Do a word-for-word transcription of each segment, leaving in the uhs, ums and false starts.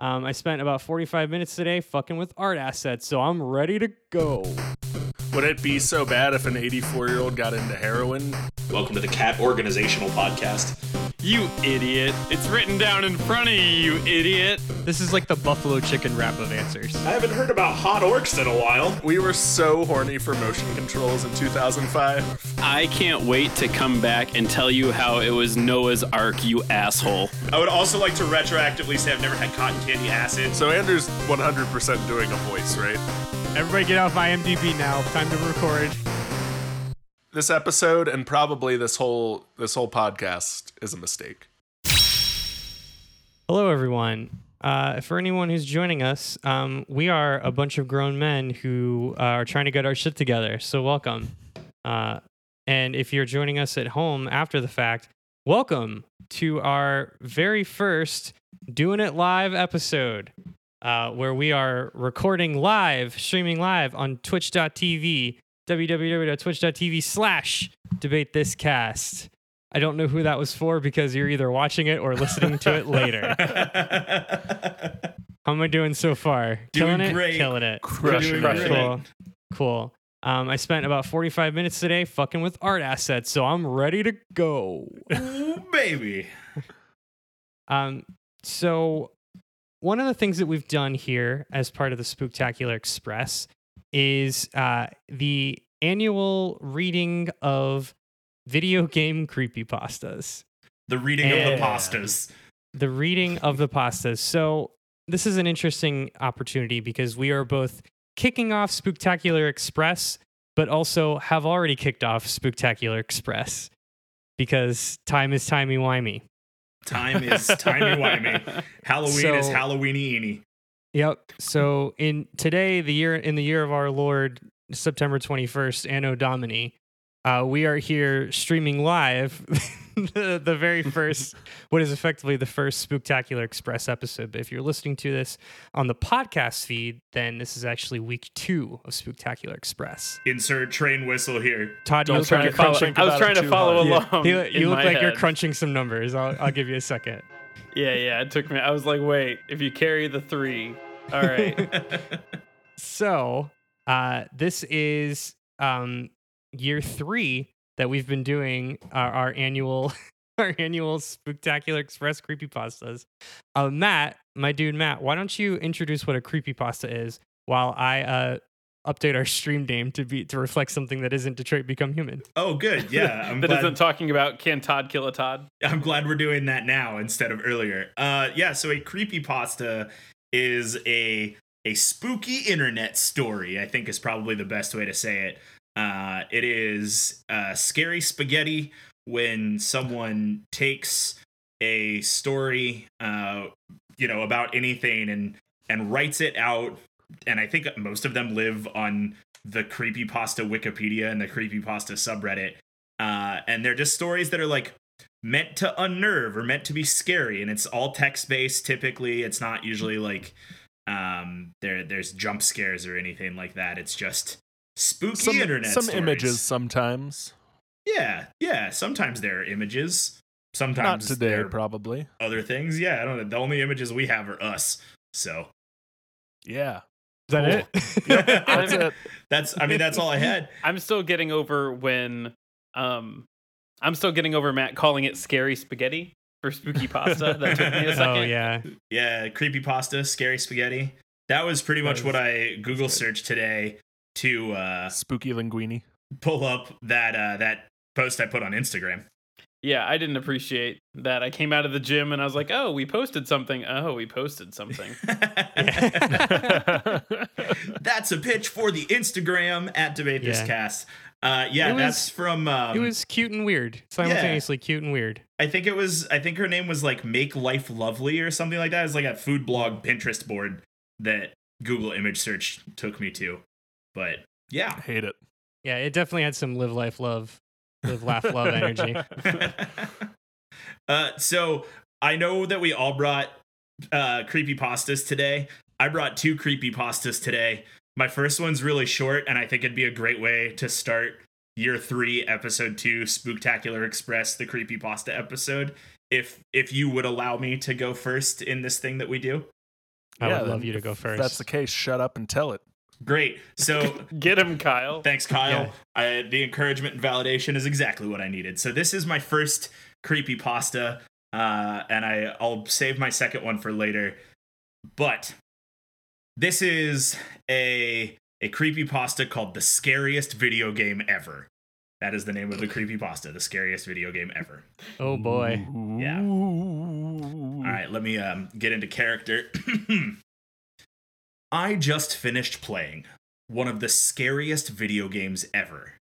Um, I spent about forty-five minutes today fucking with art assets, so I'm ready to go. Would it be so bad if an eighty-four-year-old got into heroin? Welcome to the Cat Organizational Podcast. You idiot. It's written down in front of you, you idiot. This is like the buffalo chicken wrap of answers. I haven't heard about hot orcs in a while. We were so horny for motion controls in two thousand five. I can't wait to come back and tell you how it was Noah's Ark, you asshole. I would also like to retroactively say I've never had cotton candy acid. So Andrew's one hundred percent doing a voice, right? Everybody get off IMDb now. Time to record. This episode and probably this whole this whole podcast is a mistake. Hello, everyone. Uh, for anyone who's joining us, um, we are a bunch of grown men who uh, are trying to get our shit together. So welcome. Uh, and if you're joining us at home after the fact, welcome to our very first Doing It Live episode, uh, where we are recording live, streaming live on twitch dot t v. w w w dot twitch dot t v slash debate this cast. I don't know who that was for because you're either watching it or listening to it later. How am I doing so far? Doing Killing great. It? Killing it. Crushing it. Cool. Cool. Um, I spent about forty-five minutes today fucking with art assets, so I'm ready to go. Ooh, baby. um, so one of the things that we've done here as part of the Spooktacular Express is uh, the annual reading of video game creepypastas. The reading and of the pastas. The reading of the pastas. So this is an interesting opportunity because we are both kicking off Spooktacular Express, but also have already kicked off Spooktacular Express because time is timey-wimey. Time is timey-wimey. Halloween so, is Halloweeny-eeny. Yep. So in today, the year in the year of our Lord, September twenty-first, Anno Domini, uh, we are here streaming live the, the very first, what is effectively the first Spooktacular Express episode. But if you're listening to this on the podcast feed, then this is actually week two of Spooktacular Express. Insert train whistle here. Todd, I was trying to follow, was trying to follow along. Yeah. You, you look like head. You're crunching some numbers. I'll, I'll give you a second. Yeah, yeah, it took me. I was like, wait, if you carry the three, all right. So uh, this is um, year three that we've been doing our, our annual our annual Spooktacular Express creepypastas. Uh, Matt, my dude Matt, why don't you introduce what a creepypasta is while I uh, update our stream name to be to reflect something that isn't Detroit Become Human. Oh, good. Yeah. I'm that glad. Isn't talking about can Todd kill a Todd? I'm glad we're doing that now instead of earlier. Uh, yeah. So a creepypasta is a a spooky internet story, I think is probably the best way to say it. Uh, it is uh, scary spaghetti when someone takes a story, uh, you know, about anything and and writes it out. And I think most of them live on the Creepypasta Wikipedia and the Creepypasta subreddit. Uh, and they're just stories that are like meant to unnerve or meant to be scary. And it's all text based. Typically, it's not usually like um, there there's jump scares or anything like that. It's just spooky some, internet some stories. Images sometimes. Yeah. Yeah. Sometimes there are images. Sometimes not today, there are probably other things. Yeah. I don't know. The only images we have are us. So, yeah. Is that cool. It? Yep, that's it. That's I mean that's all I had. I'm still getting over when um I'm still getting over Matt calling it scary spaghetti for spooky pasta. That took me a second. Oh yeah. Yeah, creepy pasta, scary spaghetti. That was pretty that much was, what I Google searched today to uh spooky linguini. Pull up that uh that post I put on Instagram. Yeah, I didn't appreciate that. I came out of the gym and I was like, oh, we posted something. Oh, we posted something. That's a pitch for the Instagram at Debate This Cast. Uh, yeah, was, that's from... Um, it was cute and weird. Simultaneously yeah. Cute and weird. I think it was... I think her name was like Make Life Lovely or something like that. It's like a food blog Pinterest board that Google image search took me to. But yeah. I hate it. Yeah, it definitely had some live, life, love. Live, laugh, love energy. uh, so I know that we all brought uh, creepypastas today. I brought two creepypastas today. My first one's really short, and I think it'd be a great way to start year three, episode two, Spooktacular Express, the creepypasta episode, if if you would allow me to go first in this thing that we do. I yeah, would love you to go first. If that's the case, shut up and tell it. Great. So get him, Kyle. Thanks, Kyle. Yeah. I, the encouragement and validation is exactly what I needed. So this is my first creepypasta, uh, and I, I'll save my second one for later. But this is a a creepypasta called The Scariest Video Game Ever. That is the name of the creepypasta, The Scariest Video Game Ever. Oh, boy. Yeah. All right, let me um, get into character. I just finished playing one of the scariest video games ever.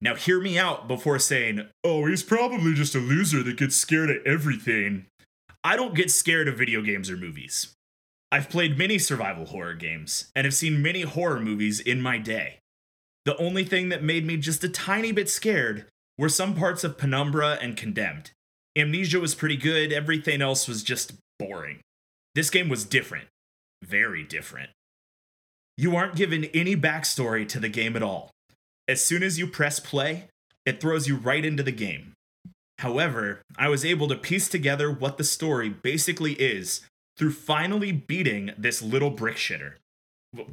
Now, hear me out before saying, oh, he's probably just a loser that gets scared at everything. I don't get scared of video games or movies. I've played many survival horror games and have seen many horror movies in my day. The only thing that made me just a tiny bit scared were some parts of Penumbra and Condemned. Amnesia was pretty good, everything else was just boring. This game was different. Very different. You aren't given any backstory to the game at all. As soon as you press play, it throws you right into the game. However, I was able to piece together what the story basically is through finally beating this little brick shitter.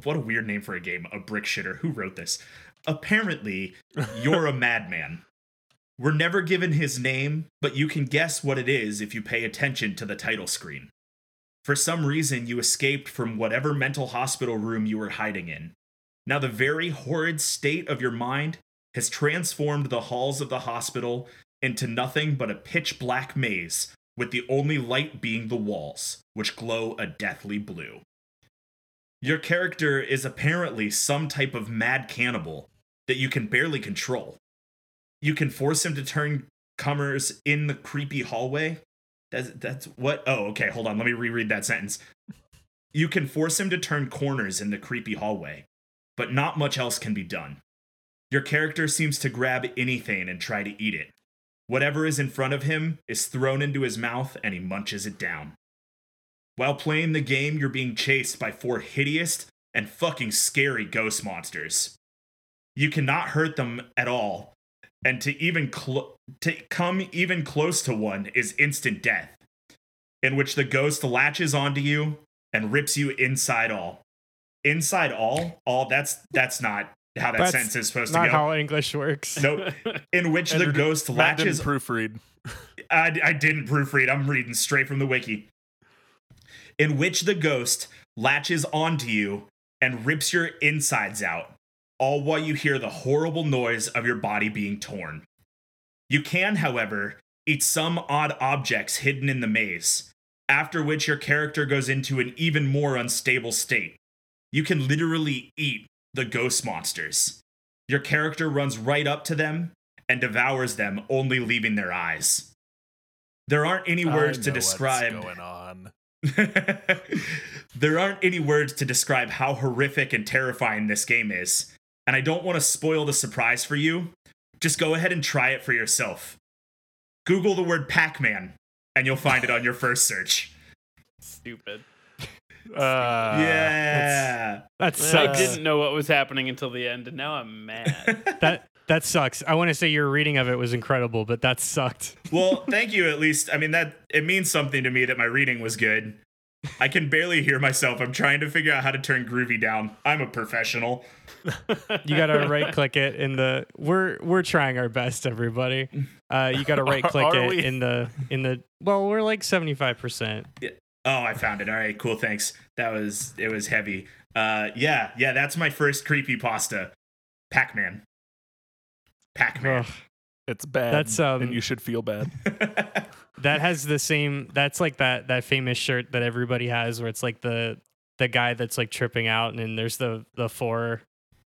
What a weird name for a game, a brick shitter. Who wrote this? Apparently, you're a madman. We're never given his name, but you can guess what it is if you pay attention to the title screen. For some reason, you escaped from whatever mental hospital room you were hiding in. Now, the very horrid state of your mind has transformed the halls of the hospital into nothing but a pitch-black maze, with the only light being the walls, which glow a deathly blue. Your character is apparently some type of mad cannibal that you can barely control. You can force him to turn comers in the creepy hallway. That's, that's what? Oh, okay, hold on. Let me reread that sentence. You can force him to turn corners in the creepy hallway, but not much else can be done. Your character seems to grab anything and try to eat it. Whatever is in front of him is thrown into his mouth and he munches it down. While playing the game, you're being chased by four hideous and fucking scary ghost monsters. You cannot hurt them at all, and to even cl- to come even close to one is instant death, in which the ghost latches onto you and rips you inside all. Inside all? All that's that's not how that that's sentence is supposed to go. Not how English works. Nope. In which the ghost latches. I didn't proofread. I, I didn't proofread. I'm reading straight from the wiki. In which the ghost latches onto you and rips your insides out, all while you hear the horrible noise of your body being torn. You can, however, eat some odd objects hidden in the maze, after which your character goes into an even more unstable state. You can literally eat the ghost monsters. Your character runs right up to them and devours them, only leaving their eyes. There aren't any words to describe what's going on. There aren't any words to describe how horrific and terrifying this game is, and I don't want to spoil the surprise for you. Just go ahead and try it for yourself. Google the word Pac-Man, and you'll find it on your first search. Stupid. Uh, yeah. That sucks. I didn't know what was happening until the end, and now I'm mad. that that sucks. I want to say your reading of it was incredible, but that sucked. Well, thank you, at least. I mean, that it means something to me that my reading was good. I can barely hear myself. I'm trying to figure out how to turn groovy down. I'm a professional. You gotta right click it in the. We're we're trying our best, everybody. Uh, you gotta right click it we? in the in the. Well, we're like seventy-five percent. Yeah. Oh, I found it. All right, cool. Thanks. That was it was heavy. Uh, yeah, yeah. That's my first creepypasta. Pac-Man. Pac-Man. Ugh. It's bad. That's um, and you should feel bad. That has the same. That's like that that famous shirt that everybody has, where it's like the the guy that's like tripping out, and then there's the the four,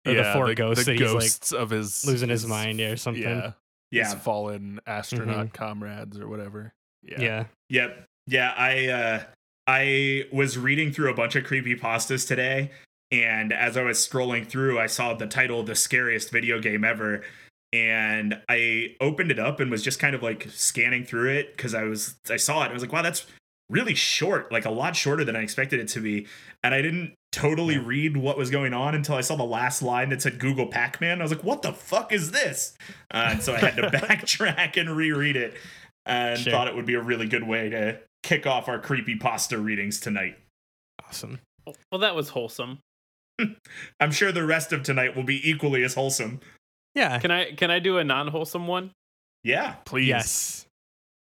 or yeah, the four the, ghosts the that ghosts he's like of his losing his, his mind or something. Yeah, yeah. His fallen astronaut mm-hmm. comrades or whatever. Yeah. Yeah. Yep. Yeah. I uh, I was reading through a bunch of creepypastas today, and as I was scrolling through, I saw the title "The Scariest Video Game Ever." And I opened it up and was just kind of like scanning through it because I was I saw it. And I was like, wow, that's really short, like a lot shorter than I expected it to be. And I didn't totally yeah. read what was going on until I saw the last line that said Google Pac-Man. I was like, what the fuck is this? Uh, and so I had to backtrack and reread it and sure. thought it would be a really good way to kick off our creepypasta readings tonight. awesome. Well, that was wholesome. I'm sure the rest of tonight will be equally as wholesome. Yeah. Can I can I do a non-wholesome one? Yeah, please. Yes.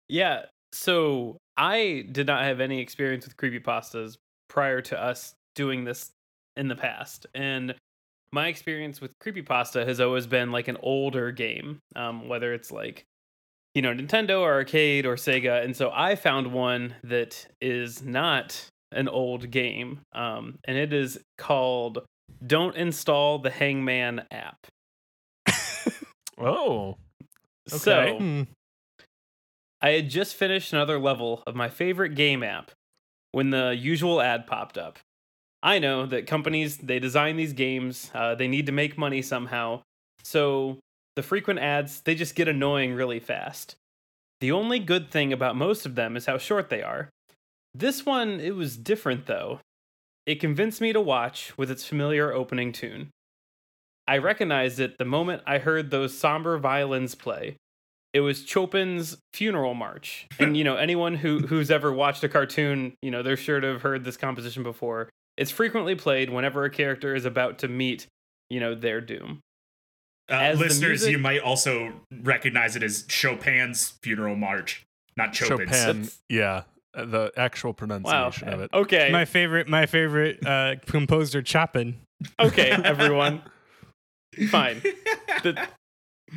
Yeah. So I did not have any experience with creepypastas prior to us doing this in the past. And my experience with creepypasta has always been like an older game, um, whether it's like, you know, Nintendo or arcade or Sega. And so I found one that is not an old game, um, and it is called Don't Install the Hangman App. Oh, okay. So mm. I had just finished another level of my favorite game app when the usual ad popped up. I know that companies, they design these games, uh, they need to make money somehow. So the frequent ads, they just get annoying really fast. The only good thing about most of them is how short they are. This one, it was different though. It convinced me to watch with its familiar opening tune. I recognized it the moment I heard those somber violins play. It was Chopin's Funeral March. And, you know, anyone who who's ever watched a cartoon, you know, they're sure to have heard this composition before. It's frequently played whenever a character is about to meet, you know, their doom. Uh, listeners, music, you might also recognize it as Chopin's Funeral March, not Chopin's. Chopin, yeah, the actual pronunciation wow. of it. Okay. My favorite, my favorite uh, composer, Chopin. Okay, everyone. Fine. The,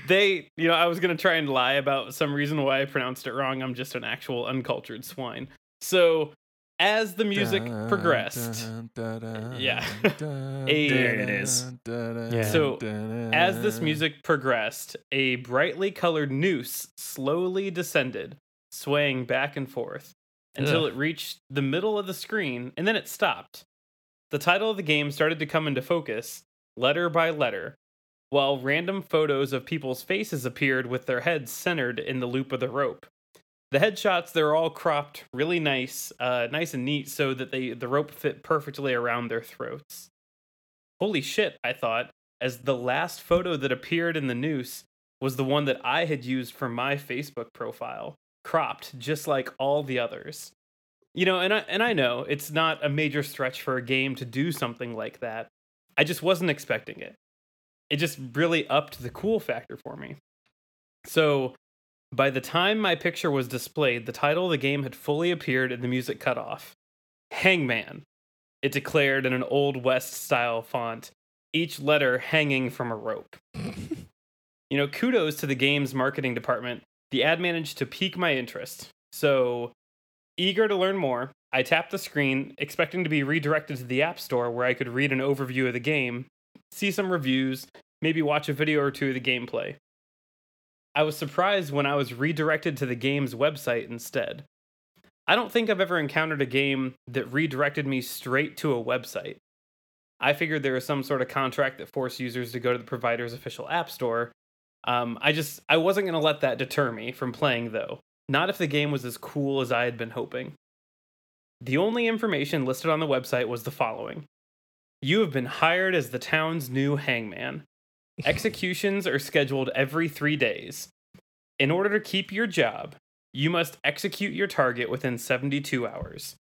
they, you know, I was going to try and lie about some reason why I pronounced it wrong. I'm just an actual uncultured swine. So as the music da, progressed, da, da, yeah, da, a, there it is. Da, da, yeah. So da, da, as this music progressed, a brightly colored noose slowly descended, swaying back and forth until ugh. it reached the middle of the screen, and then it stopped. The title of the game started to come into focus, letter by letter, while random photos of people's faces appeared with their heads centered in the loop of the rope. The headshots, they're all cropped really nice, uh, nice and neat, so that they the rope fit perfectly around their throats. Holy shit, I thought, as the last photo that appeared in the noose was the one that I had used for my Facebook profile, cropped just like all the others. You know, and I, and I know it's not a major stretch for a game to do something like that. I just wasn't expecting it. It just really upped the cool factor for me. So by the time my picture was displayed, the title of the game had fully appeared and the music cut off. Hangman, it declared in an Old West style font, each letter hanging from a rope. You know, kudos to the game's marketing department. The ad managed to pique my interest. So eager to learn more, I tapped the screen, expecting to be redirected to the App Store where I could read an overview of the game, see some reviews, maybe watch a video or two of the gameplay. I was surprised when I was redirected to the game's website instead. I don't think I've ever encountered a game that redirected me straight to a website. I figured there was some sort of contract that forced users to go to the provider's official App Store. Um, I just, I wasn't going to let that deter me from playing, though. Not if the game was as cool as I had been hoping. The only information listed on the website was the following. You have been hired as the town's new hangman. Executions are scheduled every three days. In order to keep your job, you must execute your target within seventy-two hours.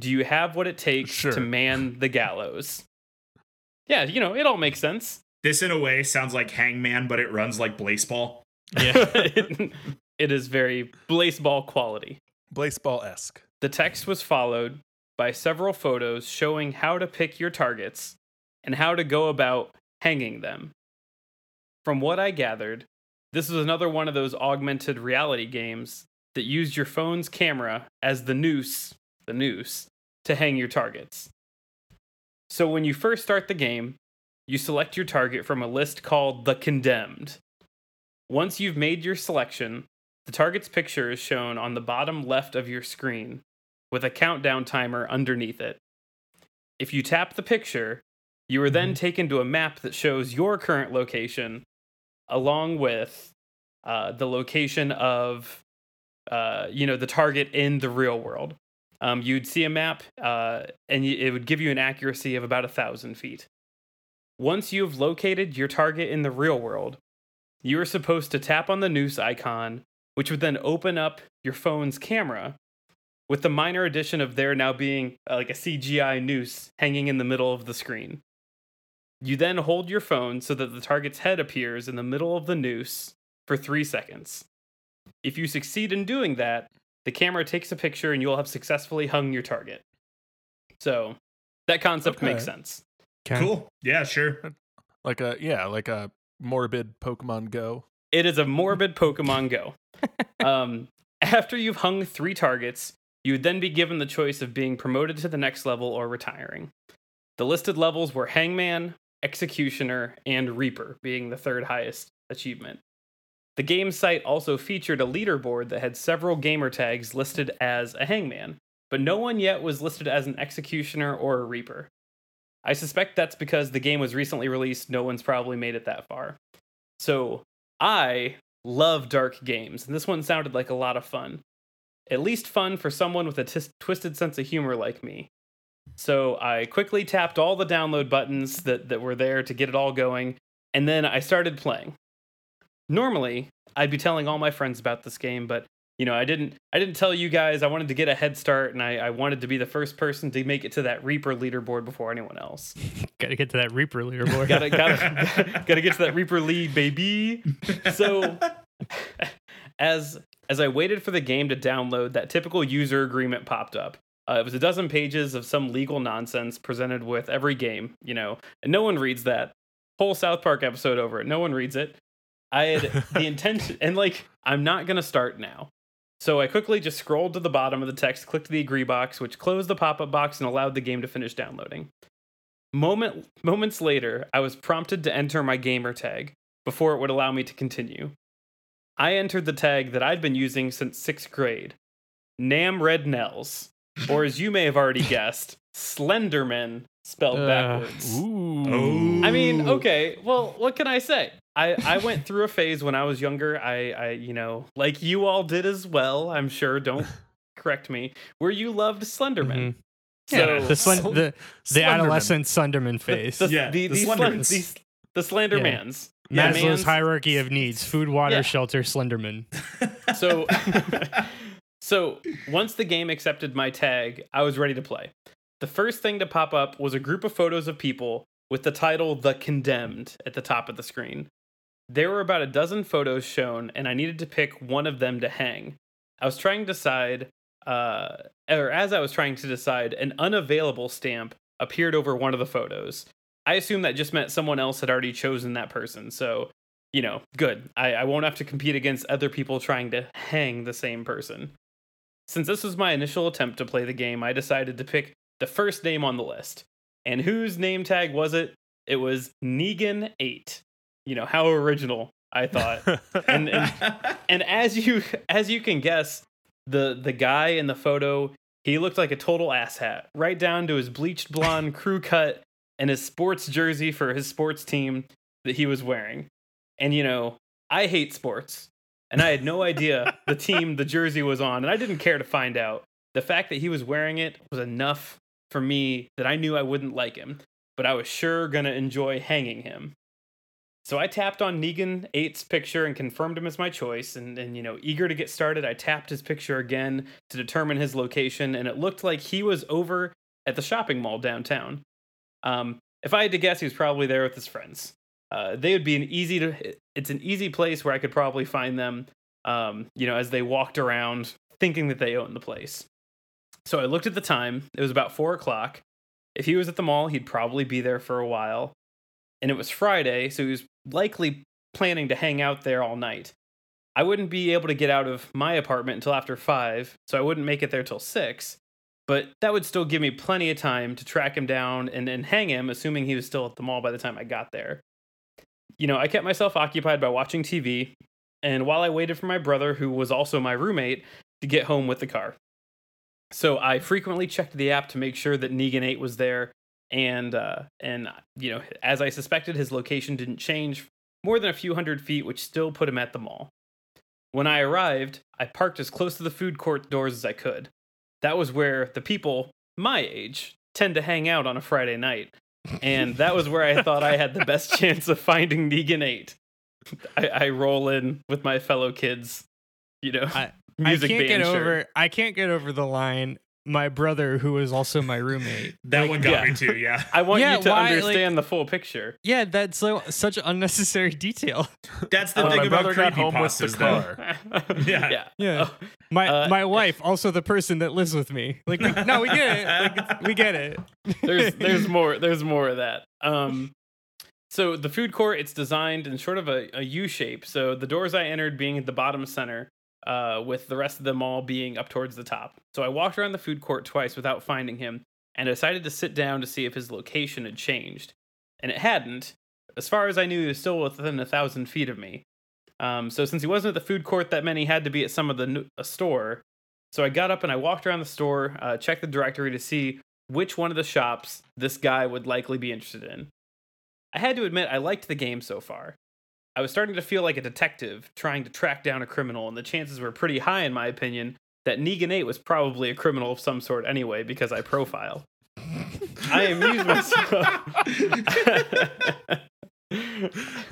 Do you have what it takes sure. to man the gallows? Yeah, you know, it all makes sense. This, in a way, sounds like Hangman, but it runs like Blazeball. Yeah, it, it is very Blazeball quality. Blazeball-esque. The text was followed by several photos showing how to pick your targets and how to go about hanging them. From what I gathered, this was another one of those augmented reality games that used your phone's camera as the noose, the noose, to hang your targets. So when you first start the game, you select your target from a list called the Condemned. Once you've made your selection, the target's picture is shown on the bottom left of your screen, with a countdown timer underneath it. If you tap the picture, you are then taken to a map that shows your current location, along with uh, the location of, uh, you know, the target in the real world. Um, you'd see a map, uh, and it would give you an accuracy of about a thousand feet. Once you've located your target in the real world, you are supposed to tap on the noose icon, which would then open up your phone's camera, with the minor addition of there now being uh, like a C G I noose hanging in the middle of the screen. You then hold your phone so that the target's head appears in the middle of the noose for three seconds. If you succeed in doing that, the camera takes a picture and you'll have successfully hung your target. So that concept okay. makes sense. Can cool. Yeah, sure. Like a, yeah, like a morbid Pokemon Go. It is a morbid Pokemon Go. um, after you've hung three targets, you would then be given the choice of being promoted to the next level or retiring. The listed levels were Hangman, Executioner, and Reaper, being the third highest achievement. The game site also featured a leaderboard that had several gamer tags listed as a Hangman, but no one yet was listed as an Executioner or a Reaper. I suspect that's because the game was recently released, no one's probably made it that far. So, I love dark games, and this one sounded like a lot of fun. At least fun for someone with a t- twisted sense of humor like me. So I quickly tapped all the download buttons that, that were there to get it all going, and then I started playing. Normally, I'd be telling all my friends about this game, but you know, I didn't I didn't tell you guys. I wanted to get a head start, and I, I wanted to be the first person to make it to that Reaper leaderboard before anyone else. Gotta get to that Reaper leaderboard. gotta, gotta, gotta get to that Reaper lead, baby. So as as I waited for the game to download, that typical user agreement popped up. Uh, it was a dozen pages of some legal nonsense presented with every game, you know, and no one reads that. Whole South Park episode over it. No one reads it. I had the intention, and like, I'm not going to start now. So I quickly just scrolled to the bottom of the text, clicked the agree box, which closed the pop-up box and allowed the game to finish downloading. Moment, moments later, I was prompted to enter my gamer tag before it would allow me to continue. I entered the tag that I'd been using since sixth grade, Nam Red Nels, or as you may have already guessed, Slenderman spelled uh, backwards. Ooh. Ooh. I mean, okay, well, what can I say? I, I went through a phase when I was younger. I, I, you know, like you all did as well, I'm sure. Don't correct me. Where you loved Slenderman. Mm-hmm. So yeah, the, slen- sl- the, the adolescent Slenderman phase. The, the, yeah, the, the, the, Slendermans. Sl- the, the Slendermans. Yeah. Maslow's man's hierarchy of needs: food, water, yeah. shelter, Slenderman. So, so once the game accepted my tag, I was ready to play. The first thing to pop up was a group of photos of people with the title "The Condemned" at the top of the screen. There were about a dozen photos shown, and I needed to pick one of them to hang. I was trying to decide, uh, or as I was trying to decide, an unavailable stamp appeared over one of the photos. I assume that just meant someone else had already chosen that person. So, you know, good. I, I won't have to compete against other people trying to hang the same person. Since this was my initial attempt to play the game, I decided to pick the first name on the list. And whose name tag was it? It was Negan eight. You know, how original, I thought. and, and and as you as you can guess, the the guy in the photo, he looked like a total asshat, right down to his bleached blonde crew cut and his sports jersey for his sports team that he was wearing. And, you know, I hate sports, and I had no idea the team the jersey was on, and I didn't care to find out. The fact that he was wearing it was enough for me that I knew I wouldn't like him, but I was sure going to enjoy hanging him. So I tapped on Negan eight's picture and confirmed him as my choice, and, and, you know, eager to get started, I tapped his picture again to determine his location, and it looked like he was over at the shopping mall downtown. Um, if I had to guess, he was probably there with his friends. Uh, they would be an easy to, it's an easy place where I could probably find them, um, you know, as they walked around thinking that they owned the place. So I looked at the time. It was about four o'clock. If he was at the mall, he'd probably be there for a while. And it was Friday, so he was likely planning to hang out there all night. I wouldn't be able to get out of my apartment until after five, so I wouldn't make it there till six, but that would still give me plenty of time to track him down and, and hang him, assuming he was still at the mall by the time I got there. You know, I kept myself occupied by watching T V, and while I waited for my brother, who was also my roommate, to get home with the car. So I frequently checked the app to make sure that Negan eight was there, and uh and you know, as I suspected, his location didn't change more than a few hundred feet, which still put him at the mall. When I arrived, I parked as close to the food court doors as I could. That was where the people my age tend to hang out on a Friday night, and that was where I thought I had the best chance of finding Negan eight. I, I roll in with my fellow kids, you know. I, music band shirt. I can't get over. I can't get over the line. My brother, who is also my roommate. That like, one got yeah. me too. Yeah, I want yeah, you to why, understand like, the full picture. Yeah, that's so, such unnecessary detail. That's the uh, thing about creepypastas, though. yeah, yeah. yeah. Oh. My uh, my wife, also the person that lives with me. Like, we, no, we get it. Like, we get it. there's there's more. There's more of that. Um, so the food court, it's designed in sort of a, a U shape. So the doors I entered being at the bottom center. Uh, with the rest of them all being up towards the top. So I walked around the food court twice without finding him, and I decided to sit down to see if his location had changed. And it hadn't. As far as I knew, he was still within a thousand feet of me. Um, so since he wasn't at the food court that many, he had to be at some of the new- a store. So I got up and I walked around the store, uh, checked the directory to see which one of the shops this guy would likely be interested in. I had to admit, I liked the game so far. I was starting to feel like a detective trying to track down a criminal, and the chances were pretty high, in my opinion, that Negan eight was probably a criminal of some sort anyway, because I profile. I amused myself.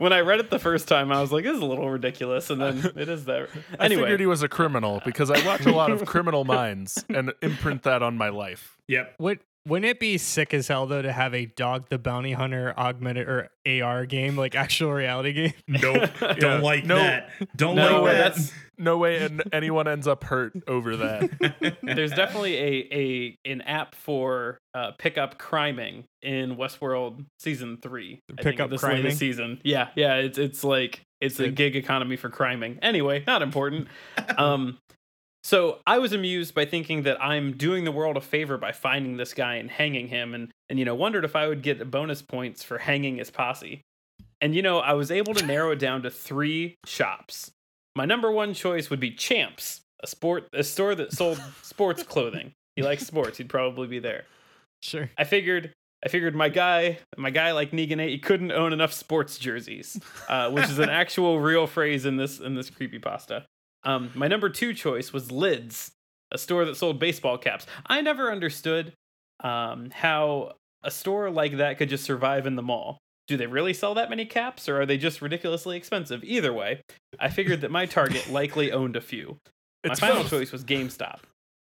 When I read it the first time, I was like, this is a little ridiculous, and then it is that. Anyway. I figured he was a criminal, because I watch a lot of Criminal Minds and imprint that on my life. Yep. What? Wouldn't it be sick as hell, though, to have a Dog the Bounty Hunter augmented or A R game, like actual reality game? Nope. Don't yeah. like no, that. Don't no like way, that. That's, no way and anyone ends up hurt over that. There's definitely a, a an app for uh, pickup criming in Westworld Season three. I pickup think, criming? This season. Yeah, yeah. It's, it's like it's Good. A gig economy for criming. Anyway, not important. Um So I was amused by thinking that I'm doing the world a favor by finding this guy and hanging him, and, and you know, wondered if I would get bonus points for hanging his posse. And, you know, I was able to narrow it down to three shops. My number one choice would be Champs, a sport a store that sold sports clothing. He likes sports. He'd probably be there. Sure. I figured I figured my guy, my guy like Negan eight, he couldn't own enough sports jerseys, uh, which is an actual real phrase in this in this creepypasta. Um, my number two choice was Lids, a store that sold baseball caps. I never understood um, how a store like that could just survive in the mall. Do they really sell that many caps, or are they just ridiculously expensive? Either way, I figured that my target likely owned a few. My it's final both. choice was GameStop.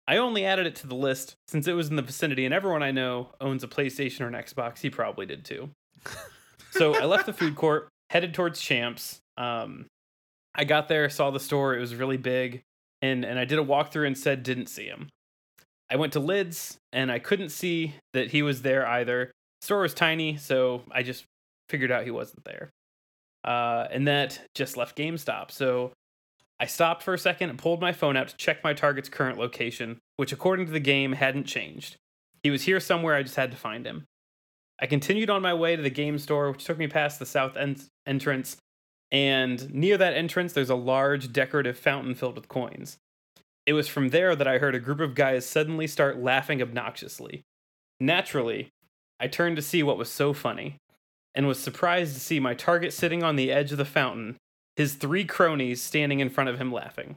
I only added it to the list since it was in the vicinity, and everyone I know owns a PlayStation or an Xbox. He probably did too. So I left the food court, headed towards Champs. Um, I got there, saw the store. It was really big. And, and I did a walkthrough and said, didn't see him. I went to Lids and I couldn't see that he was there either. The store was tiny, so I just figured out he wasn't there. Uh, and that just left GameStop. So I stopped for a second and pulled my phone out to check my target's current location, which according to the game hadn't changed. He was here somewhere. I just had to find him. I continued on my way to the game store, which took me past the south end entrance. And near that entrance, there's a large decorative fountain filled with coins. It was from there that I heard a group of guys suddenly start laughing obnoxiously. Naturally, I turned to see what was so funny, and was surprised to see my target sitting on the edge of the fountain, his three cronies standing in front of him laughing.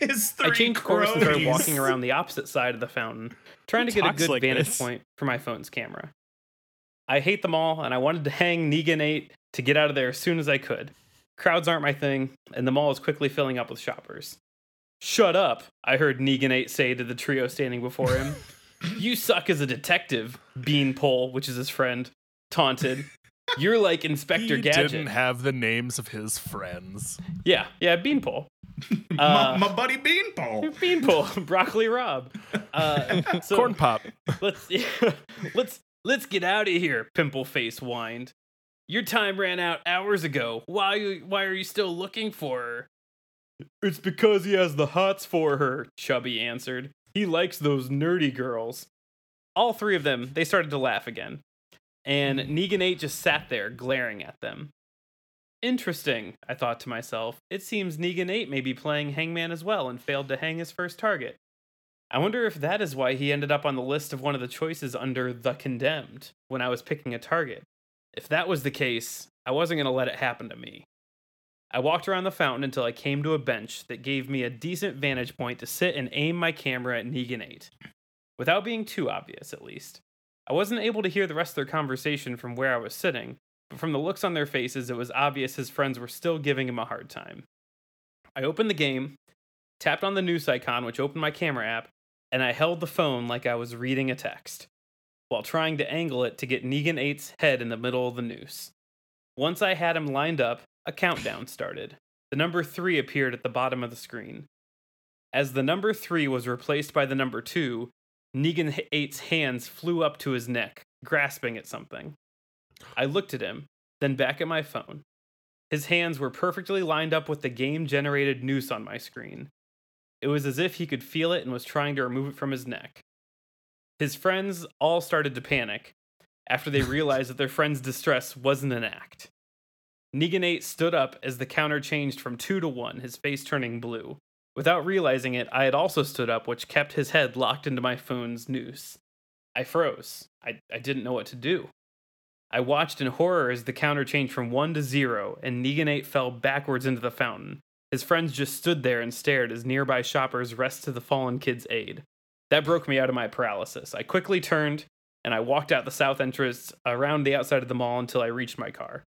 His three cronies. I changed course and started walking around the opposite side of the fountain, trying to get a good like vantage this? point for my phone's camera. I hate them all, and I wanted to hang Negan eight to get out of there as soon as I could. Crowds aren't my thing, and the mall is quickly filling up with shoppers. Shut up, I heard Negan eight say to the trio standing before him. You suck as a detective, Beanpole, which is his friend, taunted. You're like Inspector he Gadget. He didn't have the names of his friends. Yeah, yeah, Beanpole. Uh, my, my buddy Beanpole. Beanpole, Broccoli Rob. Uh, so Corn Pop. Let's, let's, let's get out of here, Pimple Face whined. Your time ran out hours ago. Why why are you still looking for her? It's because he has the hots for her, Chubby answered. He likes those nerdy girls. All three of them, they started to laugh again. And Negan eight just sat there, glaring at them. Interesting, I thought to myself. It seems Negan eight may be playing Hangman as well and failed to hang his first target. I wonder if that is why he ended up on the list of one of the choices under The Condemned when I was picking a target. If that was the case, I wasn't going to let it happen to me. I walked around the fountain until I came to a bench that gave me a decent vantage point to sit and aim my camera at Negan eight. Without being too obvious, at least. I wasn't able to hear the rest of their conversation from where I was sitting, but from the looks on their faces, it was obvious his friends were still giving him a hard time. I opened the game, tapped on the noose icon, which opened my camera app, and I held the phone like I was reading a text, while trying to angle it to get Negan eight's head in the middle of the noose. Once I had him lined up, a countdown started. The number three appeared at the bottom of the screen. As the number three was replaced by the number two, Negan eight's hands flew up to his neck, grasping at something. I looked at him, then back at my phone. His hands were perfectly lined up with the game-generated noose on my screen. It was as if he could feel it and was trying to remove it from his neck. His friends all started to panic after they realized that their friend's distress wasn't an act. Negan eight stood up as the counter changed from two to one, his face turning blue. Without realizing it, I had also stood up, which kept his head locked into my phone's noose. I froze. I, I didn't know what to do. I watched in horror as the counter changed from one to zero, and Negan eight fell backwards into the fountain. His friends just stood there and stared as nearby shoppers rushed to the fallen kid's aid. That broke me out of my paralysis. I quickly turned, and I walked out the south entrance around the outside of the mall until I reached my car.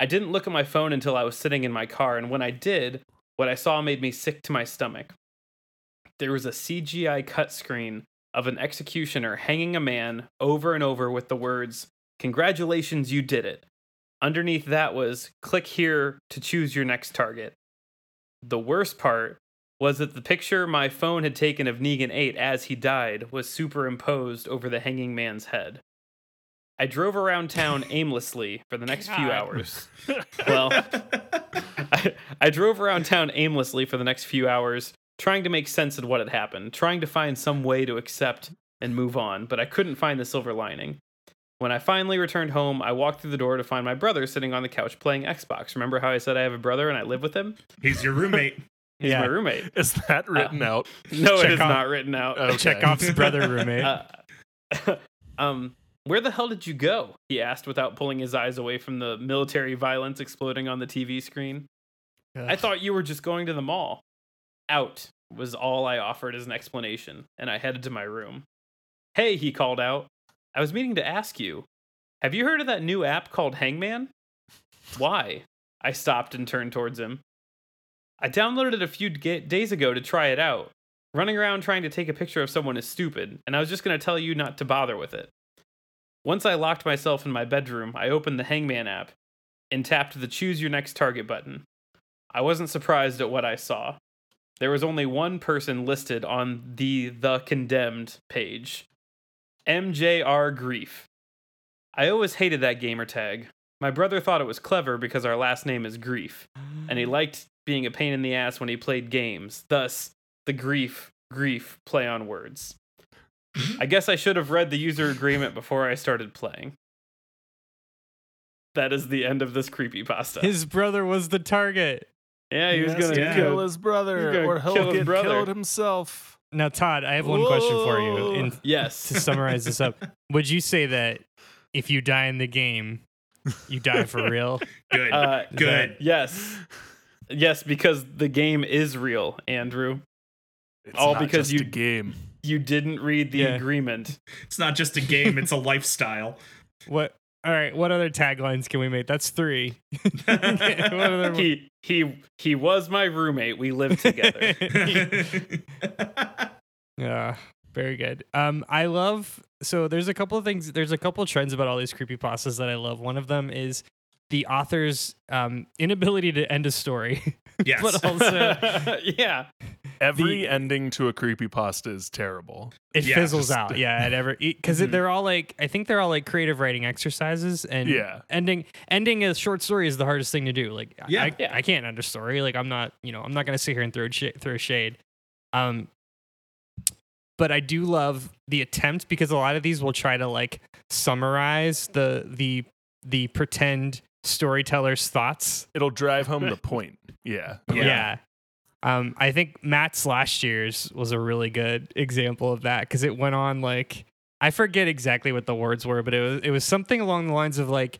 I didn't look at my phone until I was sitting in my car, and when I did, what I saw made me sick to my stomach. There was a C G I cut screen of an executioner hanging a man over and over with the words, "Congratulations, you did it." Underneath that was, "Click here to choose your next target." The worst part was that the picture my phone had taken of Negan eight as he died was superimposed over the hanging man's head. I drove around town aimlessly for the next God. few hours. Well, I, I drove around town aimlessly for the next few hours, trying to make sense of what had happened, trying to find some way to accept and move on, but I couldn't find the silver lining. When I finally returned home, I walked through the door to find my brother sitting on the couch playing Xbox. Remember how I said I have a brother and I live with him? He's your roommate. He's yeah. my roommate. Is that written uh, out? No, Chekhov. It is not written out. Okay. Chekhov's brother roommate. Uh, um, where the hell did you go? He asked without pulling his eyes away from the military violence exploding on the T V screen. Ugh. I thought you were just going to the mall. Out was all I offered as an explanation, and I headed to my room. Hey, he called out. I was meaning to ask you, have you heard of that new app called Hangman? Why? I stopped and turned towards him. I downloaded it a few ga- days ago to try it out. Running around trying to take a picture of someone is stupid, and I was just going to tell you not to bother with it. Once I locked myself in my bedroom, I opened the Hangman app and tapped the Choose Your Next Target button. I wasn't surprised at what I saw. There was only one person listed on the The Condemned page. M J R Grief. I always hated that gamer tag. My brother thought it was clever because our last name is Grief, and he liked being a pain in the ass when he played games, thus the Grief, Grief play on words. I guess I should have read the user agreement before I started playing. That is the end of this creepypasta. His brother was the target. Yeah, he yes, was going to yeah. kill his brother, or he'll kill get brother. killed himself. Now, Todd, I have one Whoa. question for you. In, yes. To summarize this up, would you say that if you die in the game, you die for real? Good. Uh, Good. That, yes. Yes, because the game is real, Andrew. It's All not because just you, a game. You didn't read the yeah. agreement. It's not just a game. It's a lifestyle. What? All right. What other taglines can we make? That's three. what other he he he was my roommate. We lived together. Yeah, very good. Um, I love. So there's a couple of things. There's a couple of trends about all these creepypastas that I love. One of them is the author's um, inability to end a story. Yes. But also, yeah. Every the, ending to a creepypasta is terrible. It yeah, fizzles just, out. Yeah, at every because mm-hmm. they're all like I think they're all like creative writing exercises, and yeah. ending ending a short story is the hardest thing to do. Like yeah, I, yeah. I can't end a story. Like I'm not you know I'm not gonna sit here and throw sh- throw shade. Um, but I do love the attempt because a lot of these will try to like summarize the the the pretend storyteller's thoughts. It'll drive home the point. Yeah. Yeah. yeah. Um, I think Matt's last year's was a really good example of that because it went on like I forget exactly what the words were, but it was it was something along the lines of like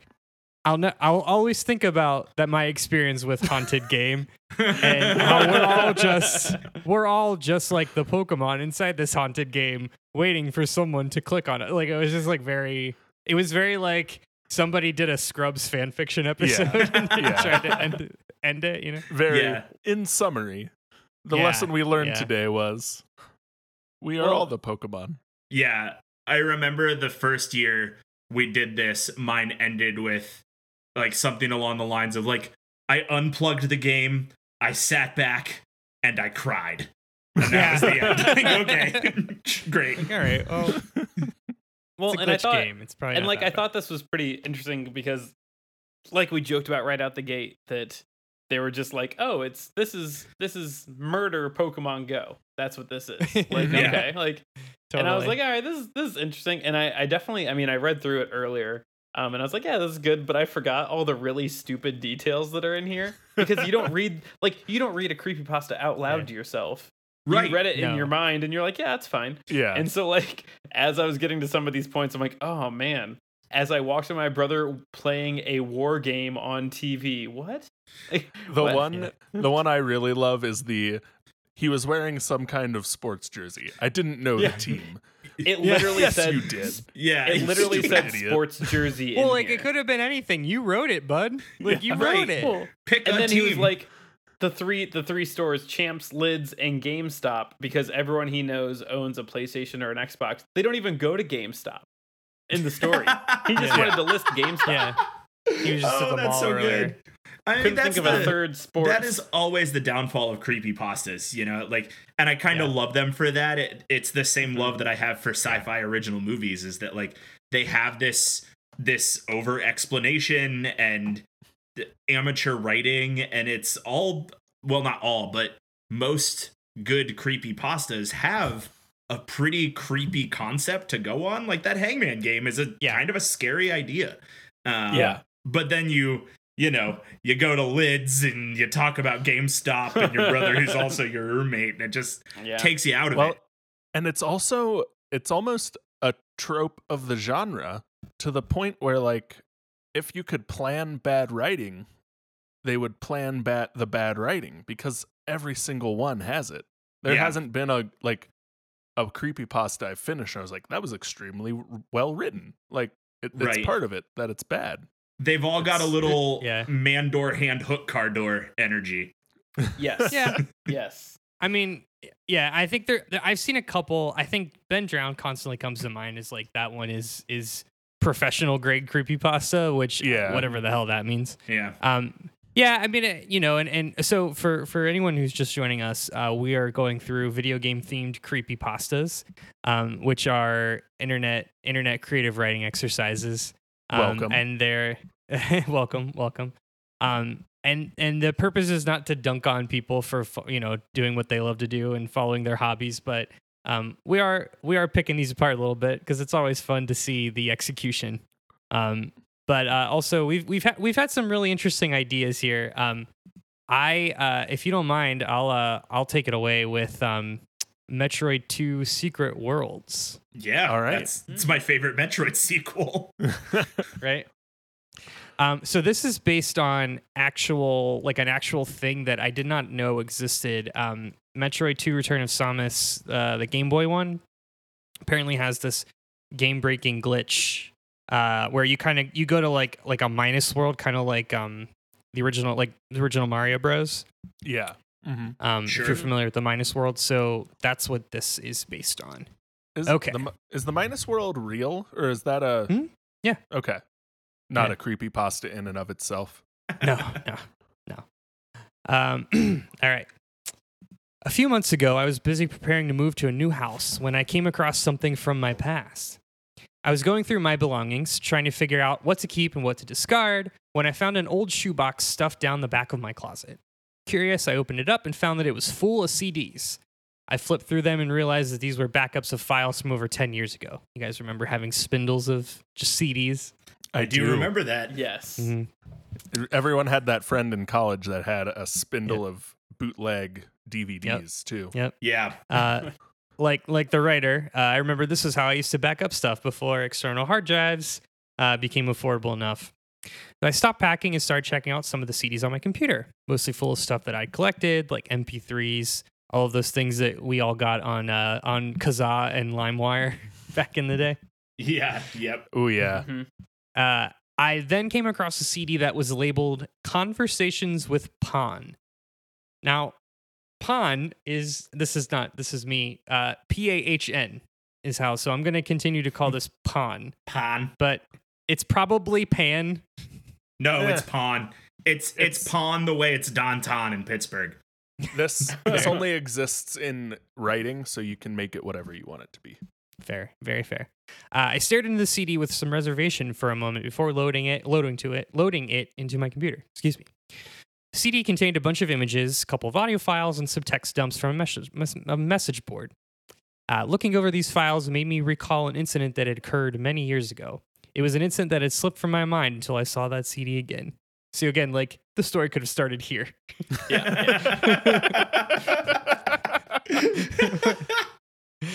I'll ne- I'll always think about that my experience with Haunted Game and how we're all just we're all just like the Pokemon inside this haunted game waiting for someone to click on it. Like it was just like very it was very like somebody did a Scrubs fan fiction episode yeah. and yeah. tried to end it. end it you know very yeah. in summary the yeah, lesson we learned yeah. today was we are well, all the Pokemon. Yeah. I remember the first year we did this, mine ended with like something along the lines of like, I unplugged the game, I sat back, and I cried. And that yeah. was the end. Okay. Great. Like, all right. Well, well it's a and I thought, game. It's probably and like, I bad. thought this was pretty interesting because like we joked about right out the gate that they were just like, oh, it's, this is, this is murder Pokemon Go. That's what this is. Like, yeah. okay. Like, totally. And I was like, all right, this is, this is interesting. And I, I definitely, I mean, I read through it earlier. Um, and I was like, yeah, this is good, but I forgot all the really stupid details that are in here because you don't read, like, you don't read a creepypasta out loud right. to yourself. Right. You read it no. in your mind and you're like, yeah, that's fine. Yeah. And so, like, as I was getting to some of these points, I'm like, oh, man, as I walked to my brother playing a war game on T V. What? Like, the what? one, yeah. the one I really love is the, he was wearing some kind of sports jersey. I didn't know yeah. the team. It literally yes, said, you did. Yeah, it literally said idiot. sports jersey. Well, in like here. It could have been anything. You wrote it, bud. Like yeah, you wrote right. it. Cool. Pick and a then team. He was like the three the three stores, Champs, Lids, and GameStop, because everyone he knows owns a PlayStation or an Xbox. They don't even go to GameStop in the story. He just yeah. wanted to list GameStop. Yeah. He was just oh, at the that's mall so earlier. Good. I mean, Couldn't that's think of the, a third sports. That is always the downfall of creepypastas, you know, like, and I kind of yeah. love them for that. It, it's the same love that I have for sci-fi original movies is that like they have this, this over explanation and amateur writing. And it's all, well, not all, but most good creepypastas have a pretty creepy concept to go on. Like that Hangman game is a yeah. kind of a scary idea. Um, yeah. But then you, you know, you go to Lids and you talk about GameStop and your brother who's also your roommate, and it just yeah. takes you out of well, it. And it's also, it's almost a trope of the genre to the point where, like, if you could plan bad writing, they would plan bad the bad writing because every single one has it. There yeah. hasn't been a, like, a creepypasta I finished and I was like, that was extremely well written. Like, it, it's right. part of it that it's bad. They've all got a little yeah. Mandor hand hook car door energy. Yes. yeah. Yes. I mean, yeah, I think there I've seen a couple. I think Ben Drowned constantly comes to mind as like that one is is professional grade creepypasta, which yeah. whatever the hell that means. Yeah. Um yeah, I mean, you know, and and so for for anyone who's just joining us, uh, we are going through video game themed creepypastas, um which are internet internet creative writing exercises. Welcome. Um, and they're welcome, welcome. Um, and, and the purpose is not to dunk on people for, you know, doing what they love to do and following their hobbies. But um, we are we are picking these apart a little bit because it's always fun to see the execution. Um, but uh, also we've we've had we've had some really interesting ideas here. Um, I uh, if you don't mind, I'll uh, I'll take it away with um, Metroid two Secret Worlds. Yeah, all right. That's, it's my favorite Metroid sequel. Right. Um, so this is based on actual, like an actual thing that I did not know existed. Um, Metroid two Return of Samus, uh, the Game Boy one, apparently has this game-breaking glitch uh, where you kind of you go to like like a minus world, kind of like um, the original like the original Mario Bros. Yeah. Mm-hmm. Um, sure. If you're familiar with the minus world, so that's what this is based on. Is okay. The, is the minus world real, or is that a... Mm-hmm. Yeah. Okay. Not yeah. a creepypasta in and of itself. No, no, no. Um, all right. A few months ago, I was busy preparing to move to a new house when I came across something from my past. I was going through my belongings, trying to figure out what to keep and what to discard, when I found an old shoebox stuffed down the back of my closet. Curious, I opened it up and found that it was full of C Ds. I flipped through them and realized that these were backups of files from over ten years ago. You guys remember having spindles of just C Ds? I, I do, do remember that, yes. Mm-hmm. Everyone had that friend in college that had a spindle yep. of bootleg D V Ds, yep. too. Yep. Yeah. uh, like like the writer, uh, I remember this is how I used to back up stuff before external hard drives uh, became affordable enough. So I stopped packing and started checking out some of the C Ds on my computer, mostly full of stuff that I collected, like M P threes, all of those things that we all got on uh, on Kazaa and LimeWire back in the day. Yeah, yep. Oh, yeah. Mm-hmm. Uh, I then came across a C D that was labeled Conversations with Pawn. Now, Pahn is, this is not, this is me, uh, P A H N is how, so I'm going to continue to call this Pahn. Pahn. But it's probably Pan. No, yeah. It's Pahn. It's, it's it's Pahn the way it's Downtown in Pittsburgh. This this only exists in writing, so you can make it whatever you want it to be. Fair, very fair. Uh, I stared into the C D with some reservation for a moment before loading it, loading to it, loading it into my computer. Excuse me. The C D contained a bunch of images, a couple of audio files, and some text dumps from a message, a message board. Uh, looking over these files made me recall an incident that had occurred many years ago. It was an incident that had slipped from my mind until I saw that C D again. So again, like, the story could have started here. Yeah.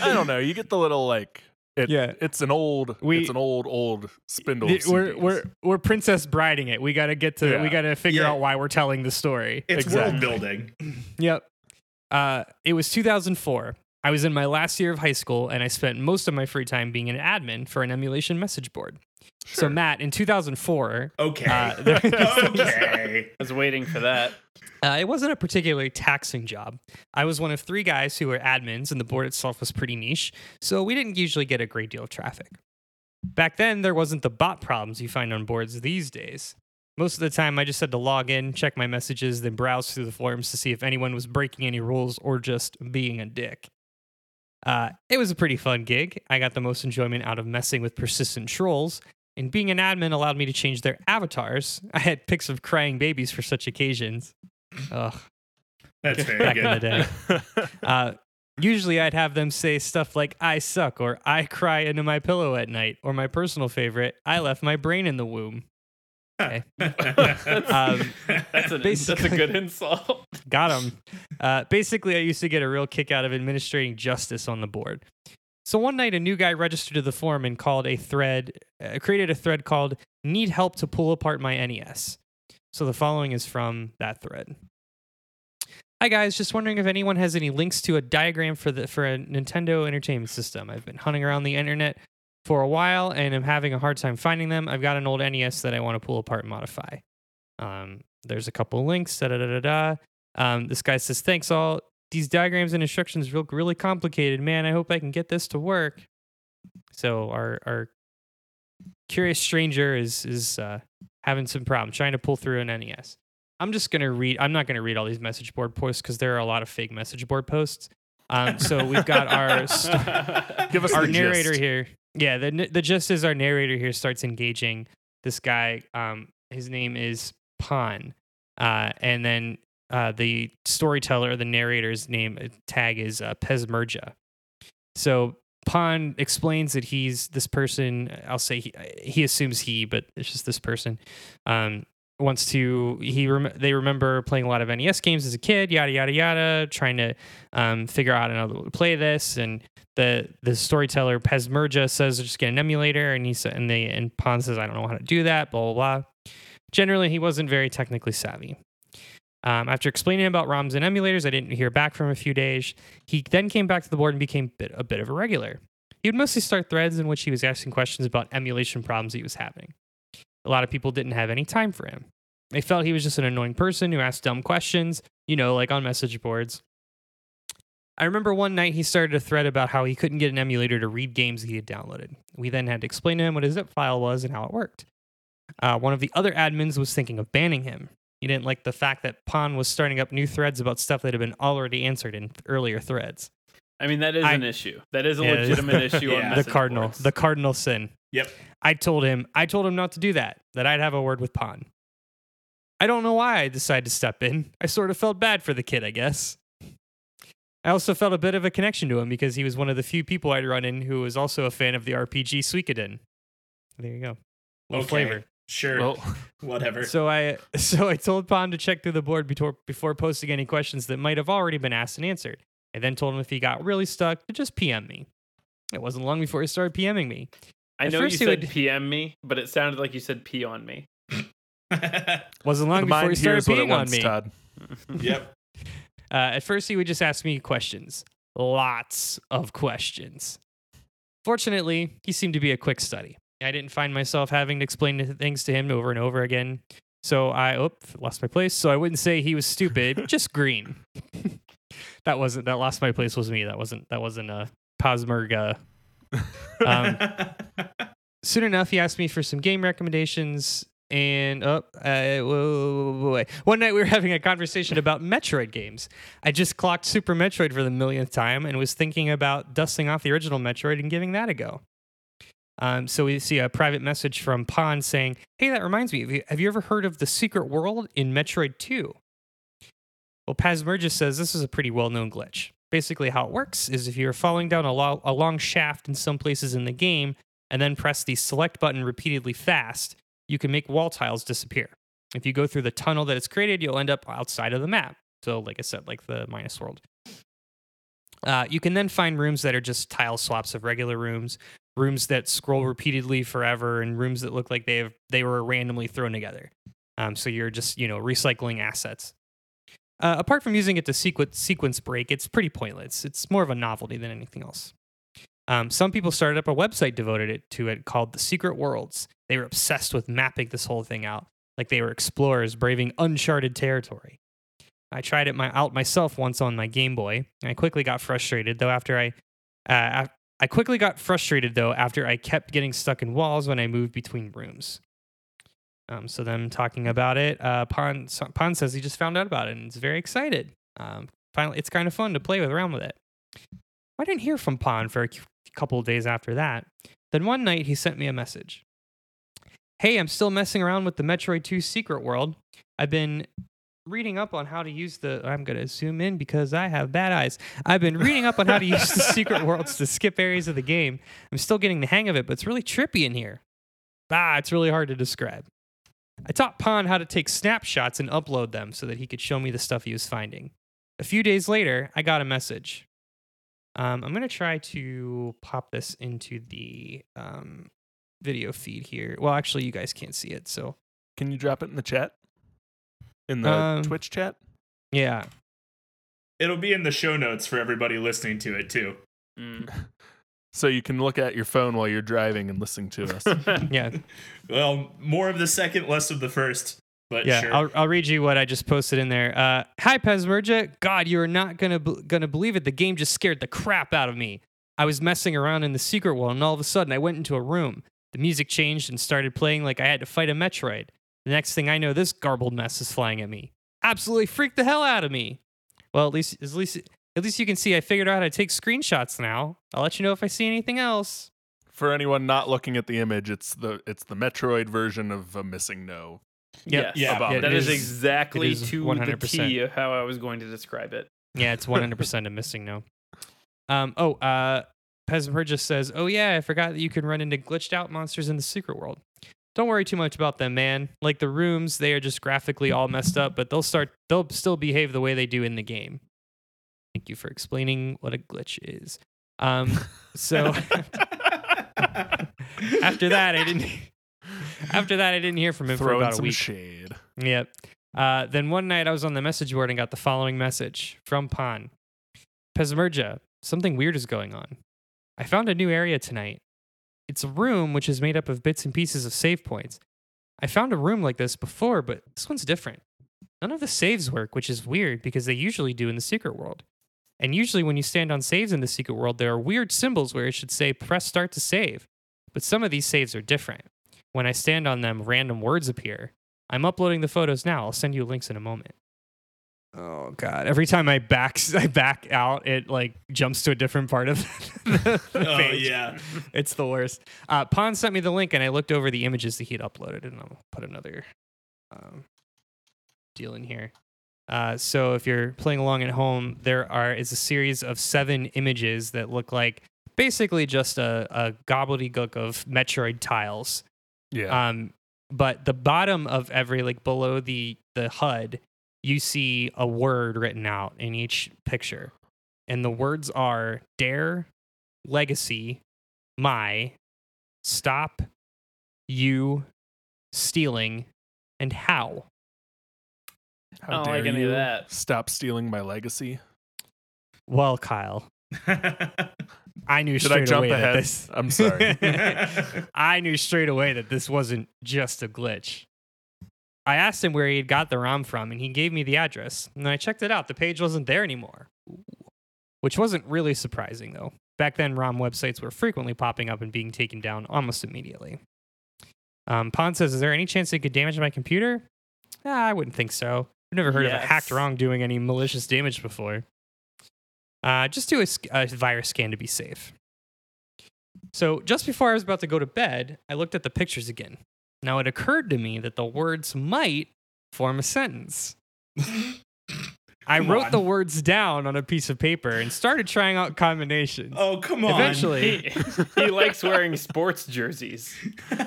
I don't know. You get the little like, it, yeah. It's an old, we, it's an old, old spindle. It, we're we're we're Princess Briding it. We gotta get to. Yeah. We gotta figure yeah. out why we're telling the story. It's exactly. World building. Yep. Uh, it was two thousand four. I was in my last year of high school, and I spent most of my free time being an admin for an emulation message board. Sure. So Matt, in two thousand four, okay, uh, there, okay, I was waiting for that. Uh, it wasn't a particularly taxing job. I was one of three guys who were admins, and the board itself was pretty niche, so we didn't usually get a great deal of traffic. Back then, there wasn't the bot problems you find on boards these days. Most of the time, I just had to log in, check my messages, then browse through the forums to see if anyone was breaking any rules or just being a dick. Uh, it was a pretty fun gig. I got the most enjoyment out of messing with persistent trolls, and being an admin allowed me to change their avatars. I had pics of crying babies for such occasions. Ugh. That's very Back good. Back in the day. Uh, usually I'd have them say stuff like, I suck, or I cry into my pillow at night, or my personal favorite, I left my brain in the womb. Okay. that's, um, that's, an, that's a good insult. Got him. Uh, basically, I used to get a real kick out of administrating justice on the board. So one night, a new guy registered to the forum and called a thread, uh, created a thread called "Need Help to Pull Apart My N E S." So the following is from that thread. Hi guys, just wondering if anyone has any links to a diagram for the for a Nintendo Entertainment System. I've been hunting around the internet for a while, and I'm having a hard time finding them. I've got an old N E S that I want to pull apart and modify. Um, there's a couple of links, da da da da. Um, this guy says, thanks all. These diagrams and instructions look really complicated. Man, I hope I can get this to work. So our our curious stranger is is uh, having some problem trying to pull through an N E S. I'm just going to read. I'm not going to read all these message board posts because there are a lot of fake message board posts. Um, so we've got our, st- Give us our narrator gist. here. Yeah, the the gist is our narrator here starts engaging this guy. Um, his name is Pahn, uh, and then uh, the storyteller, the narrator's name tag is uh, Pesmerja. So Pahn explains that he's this person. I'll say he, he assumes he, but it's just this person. Um, wants to he rem- they remember playing a lot of N E S games as a kid, yada yada yada, trying to um figure out another way to play this, and the the storyteller Pesmerja says just get an emulator, and he sa- and they and Pahn says I don't know how to do that, blah blah blah. Generally he wasn't very technically savvy. Um, after explaining about ROMs and emulators, I didn't hear back from a few days. He then came back to the board and became bit, a bit of a regular. He would mostly start threads in which he was asking questions about emulation problems he was having. A lot of people didn't have any time for him. They felt he was just an annoying person who asked dumb questions, you know, like on message boards. I remember one night he started a thread about how he couldn't get an emulator to read games he had downloaded. We then had to explain to him what his zip file was and how it worked. Uh, one of the other admins was thinking of banning him. He didn't like the fact that Pahn was starting up new threads about stuff that had been already answered in th- earlier threads. I mean, that is I, an issue. That is a yeah, legitimate issue. Yeah. On message the cardinal, boards. the cardinal sin. Yep. I told him, I told him not to do that, that I'd have a word with Pahn. I don't know why I decided to step in. I sort of felt bad for the kid, I guess. I also felt a bit of a connection to him because he was one of the few people I'd run in who was also a fan of the R P G Suikoden. There you go. Little okay. flavor. Sure. Well, whatever. So I so I told Pahn to check through the board before, before posting any questions that might have already been asked and answered. I then told him if he got really stuck to just P M me. It wasn't long before he started PMing me. I At know you said would... P M me, but it sounded like you said pee on me. Wasn't long the before he started peeing on me. Todd. Yep. Uh, at first, he would just ask me questions. Lots of questions. Fortunately, he seemed to be a quick study. I didn't find myself having to explain things to him over and over again. So I, oops, lost my place. So I wouldn't say he was stupid, just green. That wasn't that Lost My Place was me. That wasn't that wasn't a Pazmerga. Um, soon enough, he asked me for some game recommendations, and oh, uh, whoa, whoa, whoa. One night we were having a conversation about Metroid games. I just clocked Super Metroid for the millionth time and was thinking about dusting off the original Metroid and giving that a go. Um, so we see a private message from Pon saying, "Hey, that reminds me. Have you, have you ever heard of the secret world in Metroid two?" Well, Pazmerga says this is a pretty well-known glitch. Basically, how it works is if you're falling down a, lo- a long shaft in some places in the game and then press the select button repeatedly fast, you can make wall tiles disappear. If you go through the tunnel that it's created, you'll end up outside of the map. So, like I said, like the Minus World. Uh, you can then find rooms that are just tile swaps of regular rooms, rooms that scroll repeatedly forever, and rooms that look like they have, they were randomly thrown together. Um, so you're just, you know, recycling assets. Uh, apart from using it to sequ- sequence break, it's pretty pointless. It's more of a novelty than anything else. Um, some people started up a website devoted it to it called The Secret Worlds. They were obsessed with mapping this whole thing out, like they were explorers braving uncharted territory. I tried it my, out myself once on my Game Boy, and I quickly got frustrated, though, after I... Uh, I quickly got frustrated, though, after I kept getting stuck in walls when I moved between rooms. Um, so them talking about it, uh, Pon, Pon says he just found out about it and is very excited. Um, finally, it's kind of fun to play with around with it. I didn't hear from Pon for a couple of days after that. Then one night he sent me a message. "Hey, I'm still messing around with the Metroid two Secret World. I've been reading up on how to use the... I'm going to zoom in because I have bad eyes. I've been reading up on how to use the Secret Worlds to skip areas of the game. I'm still getting the hang of it, but it's really trippy in here. Ah, it's really hard to describe. I taught Pon how to take snapshots and upload them so that he could show me the stuff he was finding. A few days later, I got a message." Um, I'm going to try to pop this into the um, video feed here. Well, actually, you guys can't see it, so... Can you drop it in the chat? In the um, Twitch chat? Yeah. It'll be in the show notes for everybody listening to it, too. Mm. So you can look at your phone while you're driving and listening to us. Yeah. Well, more of the second, less of the first. But yeah, sure. I'll, I'll read you what I just posted in there. Uh, "Hi, Pazmerga. God, you are not gonna be- gonna believe it. The game just scared the crap out of me. I was messing around in the secret world, and all of a sudden, I went into a room. The music changed and started playing like I had to fight a Metroid. The next thing I know, this garbled mess is flying at me. Absolutely freaked the hell out of me. Well, at least, at least, at least you can see I figured out how to take screenshots now. I'll let you know if I see anything else." For anyone not looking at the image, it's the it's the Metroid version of a missing no. Yep. Yes. Yeah, yeah, that is, is exactly is to one hundred percent the T how I was going to describe it. Yeah, it's one hundred percent a missing no. Um, oh, uh, Pazmerga says, "Oh yeah, I forgot that you can run into glitched out monsters in the secret world. Don't worry too much about them, man. Like the rooms, they are just graphically all messed up, but they'll start. They'll still behave the way they do in the game. Thank you for explaining what a glitch is." Um, so after that, I didn't. After that, I didn't hear from him Throwing for about a week. Shade. Yep. Uh, then one night, I was on the message board and got the following message from Pon. "Pazmerga, something weird is going on. I found a new area tonight. It's a room which is made up of bits and pieces of save points. I found a room like this before, but this one's different. None of the saves work, which is weird because they usually do in the secret world. And usually when you stand on saves in the secret world, there are weird symbols where it should say press start to save. But some of these saves are different. When I stand on them, random words appear. I'm uploading the photos now. I'll send you links in a moment." Oh, God. Every time I back, I back out, it like jumps to a different part of the oh, page. Yeah. It's the worst. Uh, Pon sent me the link, and I looked over the images that he'd uploaded, and I'll put another um, deal in here. Uh, so if you're playing along at home, there are is a series of seven images that look like basically just a, a gobbledygook of Metroid tiles. Yeah. Um, but the bottom of every, like below the, the H U D, you see a word written out in each picture. And the words are dare, legacy, my, stop, you, stealing, and how. How oh, dare I can you do that. Stop stealing my legacy? Well, Kyle. I knew Did straight I jump away ahead? That this. I'm sorry. I knew straight away that this wasn't just a glitch. I asked him where he had got the ROM from, and he gave me the address. And then I checked it out. The page wasn't there anymore. which wasn't really surprising, though. Back then, ROM websites were frequently popping up and being taken down almost immediately. Um, Pond says, is there any chance it could damage my computer? Ah, I wouldn't think so. I've never heard yes. of a hacked ROM doing any malicious damage before. Uh, just do a, a virus scan to be safe. So just before I was about to go to bed, I looked at the pictures again. Now it occurred to me that the words might form a sentence. I come wrote on. the words down on a piece of paper and started trying out combinations. Oh, come on. Eventually. He, he likes wearing sports jerseys.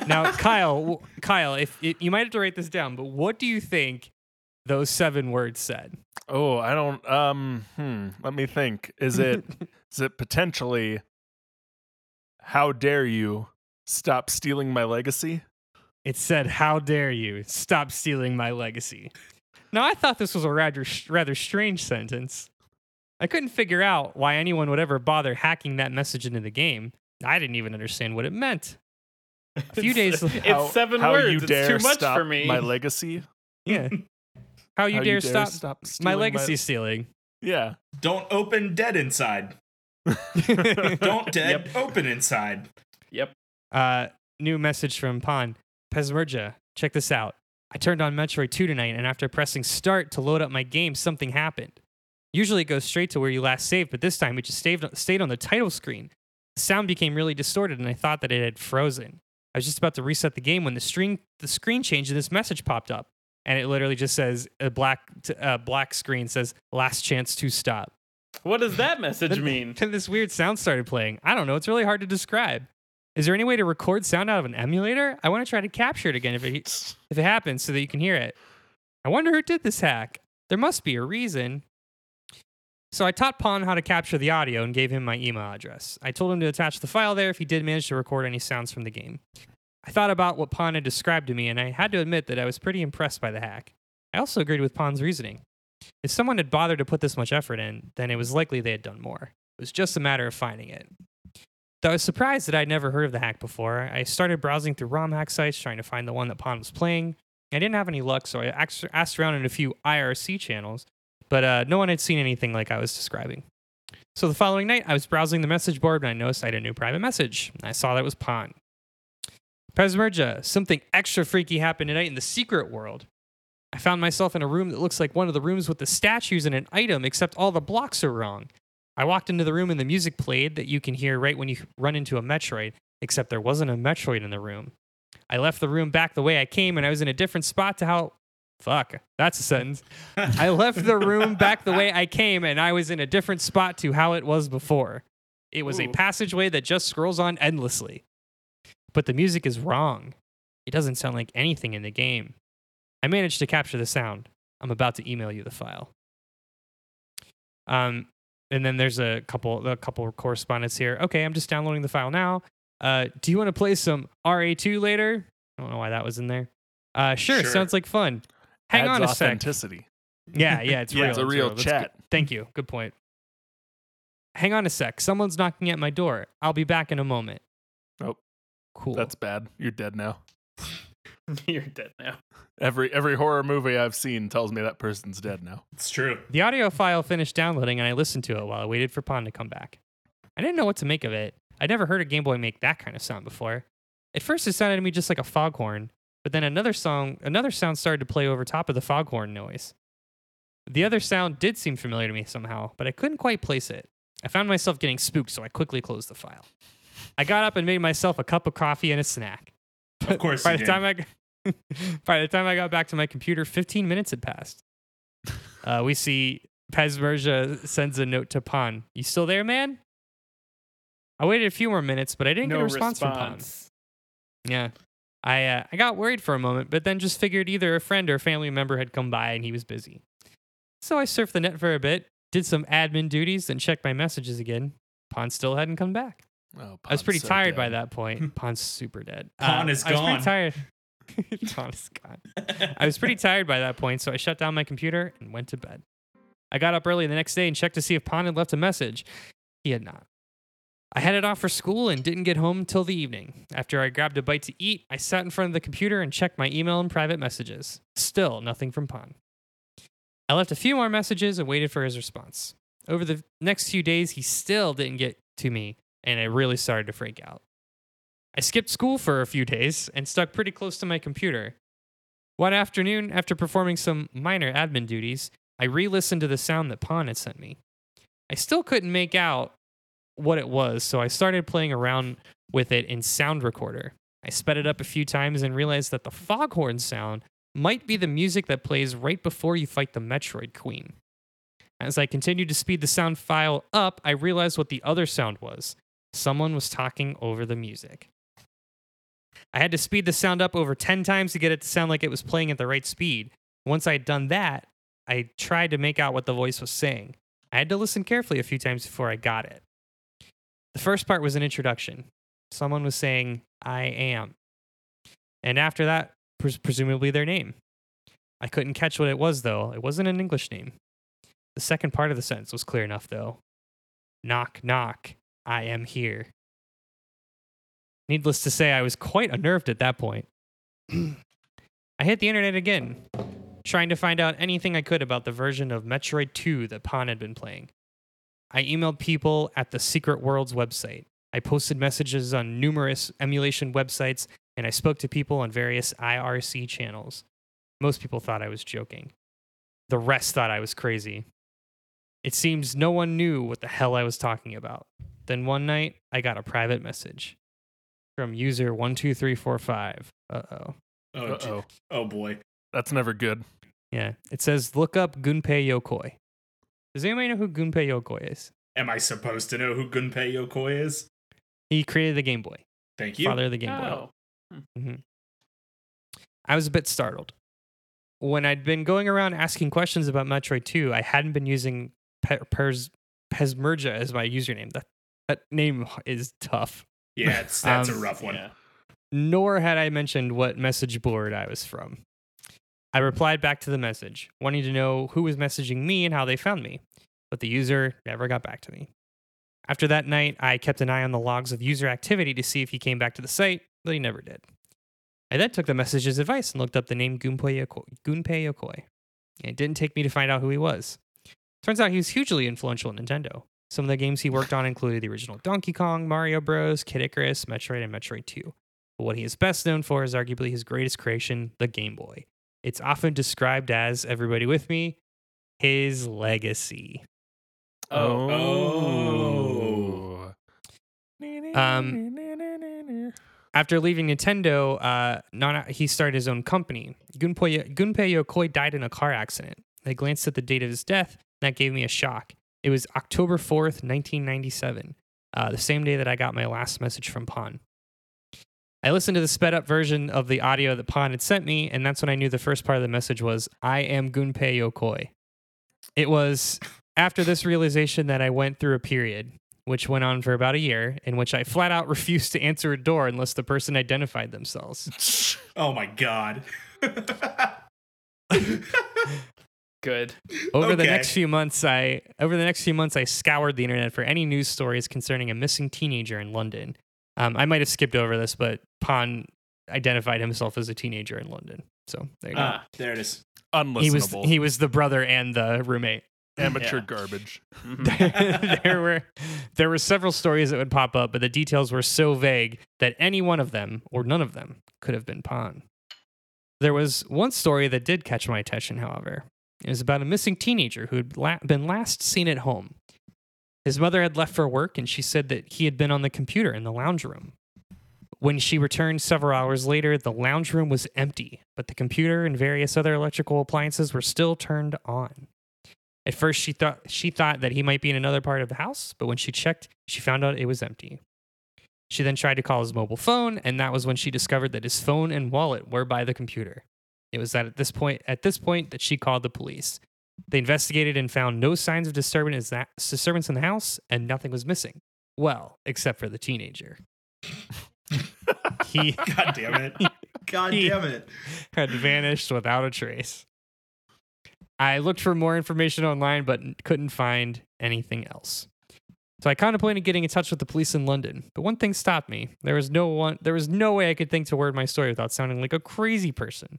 Now, Kyle, Kyle, if, if you might have to write this down, but what do you think those seven words said? Oh, I don't, um, hmm, let me think. Is it, is it potentially, how dare you stop stealing my legacy? It said, how dare you stop stealing my legacy? Now, I thought this was a rather rather strange sentence. I couldn't figure out why anyone would ever bother hacking that message into the game. I didn't even understand what it meant. A few it's, days later, it's seven how, words. How you it's dare too much stop for me. My legacy. Yeah. How you, how dare, you dare stop, stop my legacy my... stealing? Yeah. Don't open dead inside. Don't dead. Yep. Open inside. Yep. Uh, new message from Pon. Pesmerja, check this out. I turned on Metroid two tonight, and after pressing start to load up my game, something happened. Usually it goes straight to where you last saved, but this time it just stayed on the title screen. The sound became really distorted, and I thought that it had frozen. I was just about to reset the game when the screen, the screen changed and this message popped up. And it literally just says, a black uh, black screen says, last chance to stop. What does that message mean? Then this weird sound started playing. I don't know. It's really hard to describe. Is there any way to record sound out of an emulator? I want to try to capture it again if it if it happens so that you can hear it. I wonder who did this hack. There must be a reason. So I taught Pon how to capture the audio and gave him my email address. I told him to attach the file there if he did manage to record any sounds from the game. I thought about what Pon had described to me, and I had to admit that I was pretty impressed by the hack. I also agreed with Pon's reasoning. If someone had bothered to put this much effort in, then it was likely they had done more. It was just a matter of finding it. Though I was surprised that I'd never heard of the hack before, I started browsing through ROM hack sites trying to find the one that Pon was playing. I didn't have any luck, so I asked around in a few I R C channels, but uh, no one had seen anything like I was describing. So the following night, I was browsing the message board and I noticed I had a new private message. I saw that it was Pon. Pesmerja, something extra freaky happened tonight in the secret world. I found myself in a room that looks like one of the rooms with the statues and an item, except all the blocks are wrong. I walked into the room and the music played that you can hear right when you run into a Metroid, except there wasn't a Metroid in the room. I left the room back the way I came and I was in a different spot to how... Fuck, that's a sentence. I left the room back the way I came and I was in a different spot to how it was before. It was Ooh. a passageway that just scrolls on endlessly. But the music is wrong. It doesn't sound like anything in the game. I managed to capture the sound. I'm about to email you the file. Um... And then there's a couple a couple of correspondence here. Okay, I'm just downloading the file now. Uh, do you want to play some R A two later? I don't know why that was in there. Uh, sure, sure. Sounds like fun. Hang Adds on a sec. Authenticity. Yeah, yeah, it's yeah, real. It's a real, it's real chat. Thank you. Good point. Hang on a sec. Someone's knocking at my door. I'll be back in a moment. Oh, cool. That's bad. You're dead now. You're dead now. Every every horror movie I've seen tells me that person's dead now. It's true. The audio file finished downloading and I listened to it while I waited for Pon to come back. I didn't know what to make of it. I'd never heard a Game Boy make that kind of sound before. At first it sounded to me just like a foghorn, but then another song, another sound started to play over top of the foghorn noise. The other sound did seem familiar to me somehow, but I couldn't quite place it. I found myself getting spooked, so I quickly closed the file. I got up and made myself a cup of coffee and a snack. But of course. By the time I, by the time I got back to my computer, fifteen minutes had passed. Uh, we see Pesmerja sends a note to Pon. You still there, man? I waited a few more minutes, but I didn't no get a response, response from Pon. Yeah, I uh, I got worried for a moment, but then just figured either a friend or a family member had come by and he was busy. So I surfed the net for a bit, did some admin duties, and checked my messages again. Pon still hadn't come back. Oh, I was pretty so tired dead. by that point. Pon's super dead. Pon uh, is gone. I was pretty tired. Pon is gone. I was pretty tired by that point, so I shut down my computer and went to bed. I got up early the next day and checked to see if Pon had left a message. He had not. I headed off for school and didn't get home until the evening. After I grabbed a bite to eat, I sat in front of the computer and checked my email and private messages. Still nothing from Pon. I left a few more messages and waited for his response. Over the next few days, he still didn't get to me, and I really started to freak out. I skipped school for a few days and stuck pretty close to my computer. One afternoon, after performing some minor admin duties, I re-listened to the sound that Pon had sent me. I still couldn't make out what it was, so I started playing around with it in Sound Recorder. I sped it up a few times and realized that the foghorn sound might be the music that plays right before you fight the Metroid Queen. As I continued to speed the sound file up, I realized what the other sound was. Someone was talking over the music. I had to speed the sound up over ten times to get it to sound like it was playing at the right speed. Once I had done that, I tried to make out what the voice was saying. I had to listen carefully a few times before I got it. The first part was an introduction. Someone was saying, "I am." And after that, pres- presumably their name. I couldn't catch what it was, though. It wasn't an English name. The second part of the sentence was clear enough, though. "Knock, knock, I am here." Needless to say, I was quite unnerved at that point. I hit the internet again, trying to find out anything I could about the version of Metroid two that Pon had been playing. I emailed people at the Secret Worlds website. I posted messages on numerous emulation websites, and I spoke to people on various I R C channels. Most people thought I was joking. The rest thought I was crazy. It seems no one knew what the hell I was talking about. Then one night, I got a private message from user one two three four five. Uh-oh. Oh, Uh-oh. Oh boy. That's never good. Yeah. It says, "Look up Gunpei Yokoi." Does anybody know who Gunpei Yokoi is? Am I supposed to know who Gunpei Yokoi is? He created the Game Boy. Thank you. Father of the Game oh. Boy. Mm-hmm. I was a bit startled. When I'd been going around asking questions about Metroid two, I hadn't been using Pe- Pers- Pesmerja as my username. That that name is tough. Yeah, it's, that's um, a rough one. Yeah. Nor had I mentioned what message board I was from. I replied back to the message, wanting to know who was messaging me and how they found me, but the user never got back to me. After that night, I kept an eye on the logs of user activity to see if he came back to the site, but he never did. I then took the message's advice and looked up the name Gunpei Yokoi. Gunpei Yokoi. It didn't take me to find out who he was. Turns out he was hugely influential in Nintendo. Some of the games he worked on included the original Donkey Kong, Mario Bros., Kid Icarus, Metroid, and Metroid two. But what he is best known for is arguably his greatest creation, the Game Boy. It's often described as, everybody with me, his legacy. Oh. oh. Um. After leaving Nintendo, uh, Nana, he started his own company. Gunpei, Gunpei Yokoi died in a car accident. I glanced at the date of his death, and that gave me a shock. It was October fourth, nineteen ninety-seven, uh, the same day that I got my last message from Pon. I listened to the sped-up version of the audio that Pon had sent me, and that's when I knew the first part of the message was, "I am Gunpei Yokoi." It was after this realization that I went through a period, which went on for about a year, in which I flat out refused to answer a door unless the person identified themselves. Oh my God. Good. Over okay. the next few months, I over the next few months, I scoured the internet for any news stories concerning a missing teenager in London. Um, I might have skipped over this, but Pon identified himself as a teenager in London. So there you ah, go. There it is. Unlistenable. He was, he was the brother and the roommate. Amateur yeah. garbage. Mm-hmm. there were there were several stories that would pop up, but the details were so vague that any one of them, or none of them, could have been Pon. There was one story that did catch my attention, however. It was about a missing teenager who had la- been last seen at home. His mother had left for work, and she said that he had been on the computer in the lounge room. When she returned several hours later, the lounge room was empty, but the computer and various other electrical appliances were still turned on. At first, she thought she thought that he might be in another part of the house, but when she checked, she found out it was empty. She then tried to call his mobile phone, and that was when she discovered that his phone and wallet were by the computer. It was that at this point at this point that she called the police. They investigated and found no signs of disturbance disturbance in the house, and nothing was missing. Well, except for the teenager. he God damn it. God damn it. Had vanished without a trace. I looked for more information online, but couldn't find anything else. So I contemplated getting in touch with the police in London, but one thing stopped me. There was no one. There was no way I could think to word my story without sounding like a crazy person.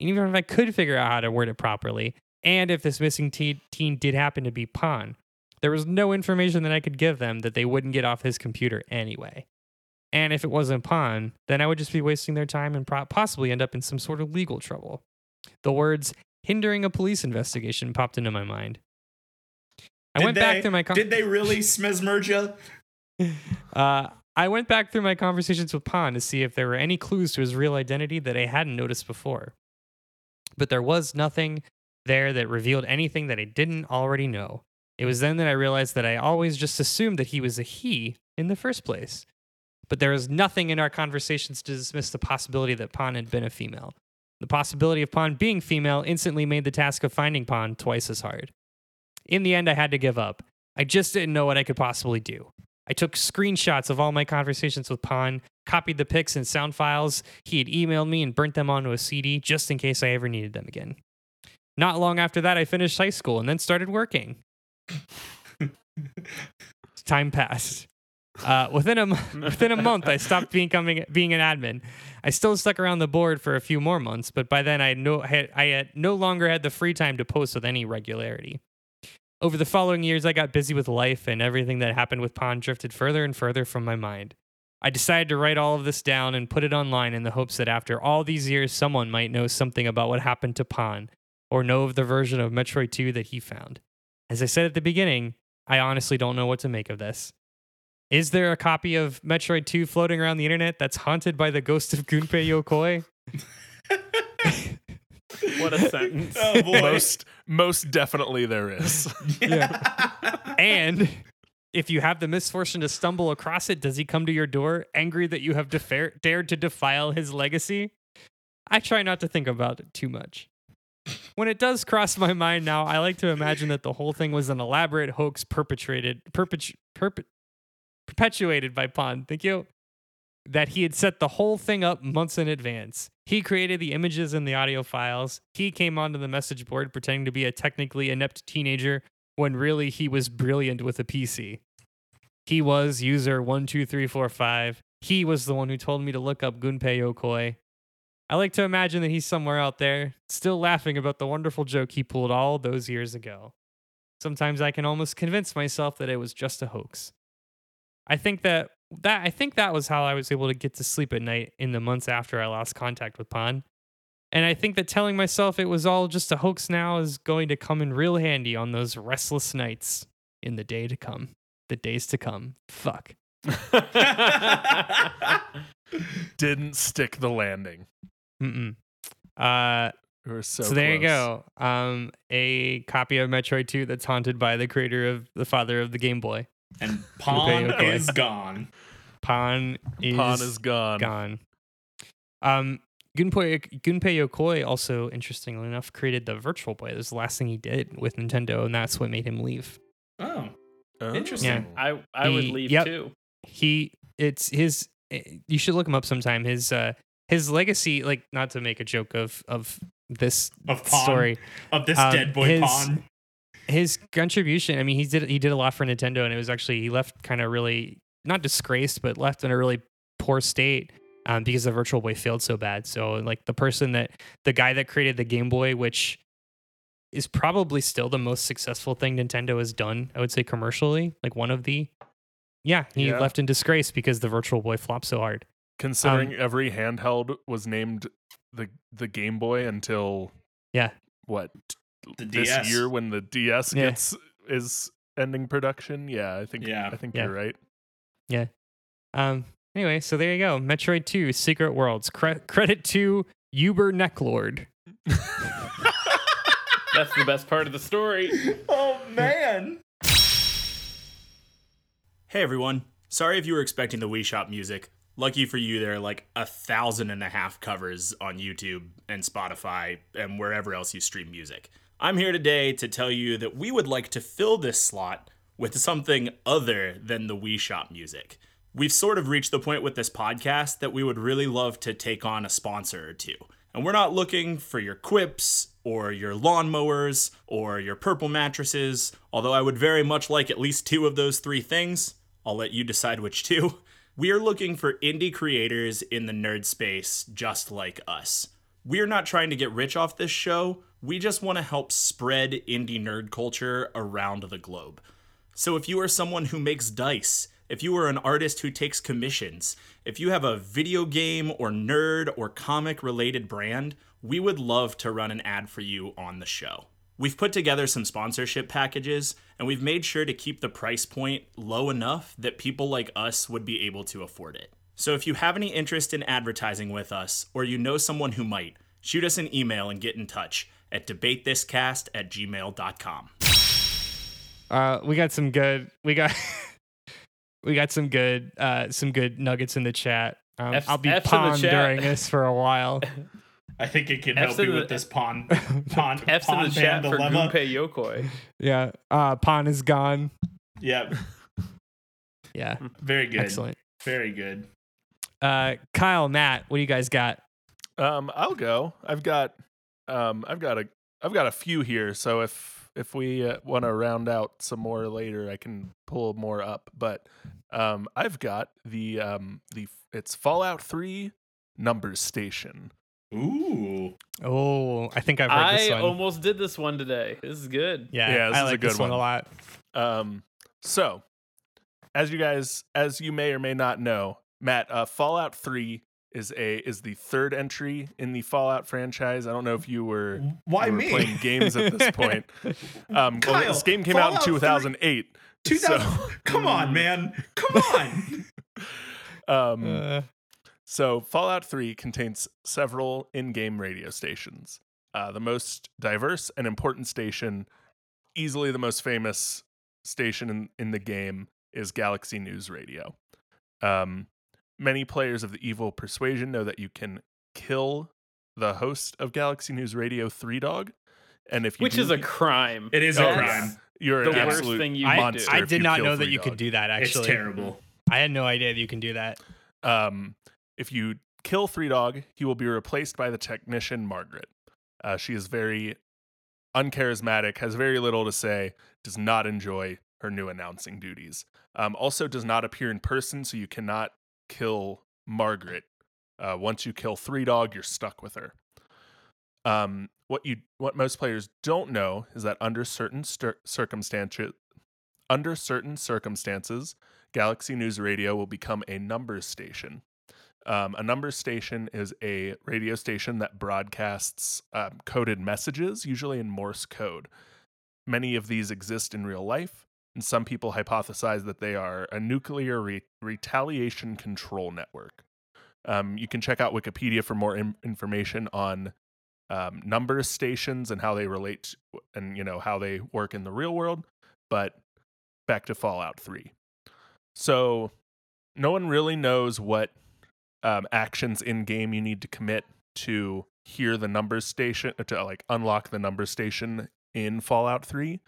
And even if I could figure out how to word it properly, and if this missing teen, teen did happen to be Pon, There was no information that I could give them that they wouldn't get off his computer anyway. And if it wasn't Pon, then I would just be wasting their time and possibly end up in some sort of legal trouble. The words hindering a police investigation popped into my mind. I did went they, back through my... Con- did they really smizmerge ya? uh, I went back through my conversations with Pon to see if there were any clues to his real identity that I hadn't noticed before. But there was nothing there that revealed anything that I didn't already know. It was then that I realized that I always just assumed that he was a he in the first place. But there was nothing in our conversations to dismiss the possibility that Pon had been a female. The possibility of Pon being female instantly made the task of finding Pon twice as hard. In the end, I had to give up. I just didn't know what I could possibly do. I took screenshots of all my conversations with Pon, copied the pics and sound files he had emailed me, and burnt them onto a C D just in case I ever needed them again. Not long after that, I finished high school and then started working. Time passed. Uh, within a within a month, I stopped being coming, being an admin. I still stuck around the board for a few more months, but by then I had no had, I had no longer had the free time to post with any regularity. Over the following years, I got busy with life, and everything that happened with Pon drifted further and further from my mind. I decided to write all of this down and put it online in the hopes that after all these years, someone might know something about what happened to Pon, or know of the version of Metroid two that he found. As I said at the beginning, I honestly don't know what to make of this. Is there a copy of Metroid two floating around the internet that's haunted by the ghost of Gunpei Yokoi? What a sentence. Oh, boy. Most, most definitely there is. Yeah. And if you have the misfortune to stumble across it, does he come to your door angry that you have defer- dared to defile his legacy? I try not to think about it too much. When it does cross my mind now, I like to imagine that the whole thing was an elaborate hoax perpetrated, perpetu- perpet- perpetuated by Pon. Thank you. That he had set the whole thing up months in advance. He created the images and the audio files. He came onto the message board pretending to be a technically inept teenager when really he was brilliant with a P C. He was user one two three four five. He was the one who told me to look up Gunpei Yokoi. I like to imagine that he's somewhere out there, still laughing about the wonderful joke he pulled all those years ago. Sometimes I can almost convince myself that it was just a hoax. I think that, that I think that was how I was able to get to sleep at night in the months after I lost contact with Pon. And I think that telling myself it was all just a hoax now is going to come in real handy on those restless nights in the day to come. The days to come. Fuck. Didn't stick the landing. Mm-mm. Uh, We're so, so there close. You go. Um, a copy of Metroid two that's haunted by the creator of the father of the Game Boy. And Pon okay, okay. is gone. Pon is, Pon is gone. Gone. Um, Gunpei, Gunpei Yokoi also, interestingly enough, created the Virtual Boy. That was the last thing he did with Nintendo, and that's what made him leave. Oh, oh. Interesting. Yeah. I I he, would leave yep, too. He it's his. You should look him up sometime. His uh. His legacy, like, not to make a joke of of this of Pon, story of this um, dead boy his, Pon. His contribution. I mean, he did he did a lot for Nintendo, and it was actually he left kind of really not disgraced, but left in a really poor state um, because the Virtual Boy failed so bad. So, like, the person that the guy that created the Game Boy, which is probably still the most successful thing Nintendo has done, I would say commercially, like one of the yeah, he yeah. left in disgrace because the Virtual Boy flopped so hard. Considering um, every handheld was named the the Game Boy until yeah what the this D S. Year when the D S yeah. gets is ending production yeah I think yeah. I think yeah. you're right yeah um anyway so there you go. Metroid two Secret Worlds. Cre- credit to Uber Necklord. That's the best part of the story. Oh man. Hey everyone, sorry if you were expecting the Wii Shop music. Lucky for you, there are like a thousand and a half covers on YouTube and Spotify and wherever else you stream music. I'm here today to tell you that we would like to fill this slot with something other than the Wii Shop music. We've sort of reached the point with this podcast that we would really love to take on a sponsor or two. And we're not looking for your Quips or your lawnmowers or your purple mattresses, although I would very much like at least two of those three things. I'll let you decide which two. We are looking for indie creators in the nerd space just like us. We're not trying to get rich off this show. We just want to help spread indie nerd culture around the globe. So if you are someone who makes dice, if you are an artist who takes commissions, if you have a video game or nerd or comic related brand, we would love to run an ad for you on the show. We've put together some sponsorship packages, and we've made sure to keep the price point low enough that people like us would be able to afford it. So if you have any interest in advertising with us, or you know someone who might, shoot us an email and get in touch at debate this cast at gmail dot com. Uh, we got some good, we got, we got some good, uh, some good nuggets in the chat. Um, F- I'll be F pondering this for a while. I think it can F's help you the, with this pawn. Pawn F's pawn in the chat for Gunpei Yokoi. Yeah, uh, pawn is gone. Yep. Yeah. Very good. Excellent. Very good. Uh, Kyle, Matt, what do you guys got? Um, I'll go. I've got, um, I've got a, I've got a few here. So if if we uh, want to round out some more later, I can pull more up. But um, I've got the um the it's Fallout three Numbers Station. Ooh. Oh, I think I've read I this one. I almost did this one today. This is good. Yeah, yeah this I is like a good this one. one a lot. Um, so, as you guys, as you may or may not know, Matt, uh, Fallout three is a is the third entry in the Fallout franchise. I don't know if you were, Why you were me? playing games at this point. Um, Kyle, well, this game came Fallout out in two thousand eight. two thousand So. Come on, man. Come on. um. Uh. So Fallout three contains several in-game radio stations. Uh, the most diverse and important station, easily the most famous station in, in the game, is Galaxy News Radio. Um, many players of the evil persuasion know that you can kill the host of Galaxy News Radio, Three Dog, and if you which do, is a crime. It is oh, a crime. You're the an worst absolute thing you monster. I, I did not know that you could do that. Actually, it's terrible. I had no idea that you can do that. Um. If you kill Three Dog, he will be replaced by the technician, Margaret. Uh, she is very uncharismatic, has very little to say, does not enjoy her new announcing duties. Um, also does not appear in person, so you cannot kill Margaret. Uh, once you kill Three Dog, you're stuck with her. Um, what you, what most players don't know is that under certain stir- circumstances, under certain circumstances, Galaxy News Radio will become a numbers station. Um, a numbers station is a radio station that broadcasts um, coded messages, usually in Morse code. Many of these exist in real life, and some people hypothesize that they are a nuclear re- retaliation control network. Um, you can check out Wikipedia for more in- information on um, numbers stations and how they relate to, and you know how they work in the real world. But back to Fallout three. So no one really knows what Um, actions in game you need to commit to hear the numbers station, to like unlock the numbers station in Fallout three.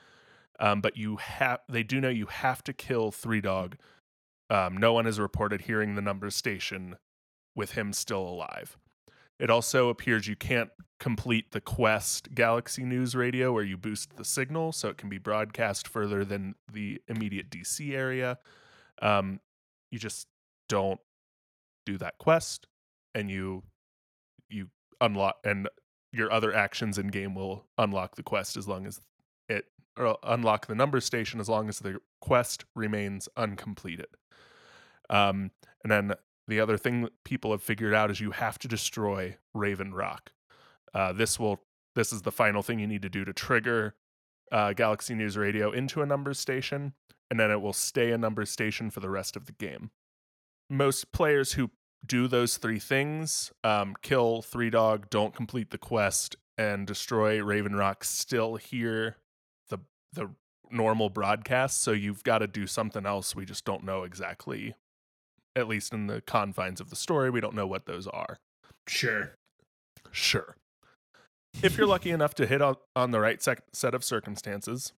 Um, but you have, they do know you have to kill Three Dog. Um, no one has reported hearing the numbers station with him still alive. It also appears you can't complete the quest Galaxy News Radio where you boost the signal so it can be broadcast further than the immediate D C area. Um, you just don't do that quest, and you you unlock, and your other actions in game will unlock the quest as long as it, or unlock the number station as long as the quest remains uncompleted. Um, and then the other thing that people have figured out is you have to destroy Raven Rock. Uh, this will this is the final thing you need to do to trigger uh, Galaxy News Radio into a number station, and then it will stay a number station for the rest of the game. Most players who do those three things, um, kill Three Dog, don't complete the quest, and destroy Raven Rock, still hear the the normal broadcast. So you've got to do something else. We just don't know exactly, at least in the confines of the story, we don't know what those are. Sure. Sure. If you're lucky enough to hit on, on the right sec- set of circumstances,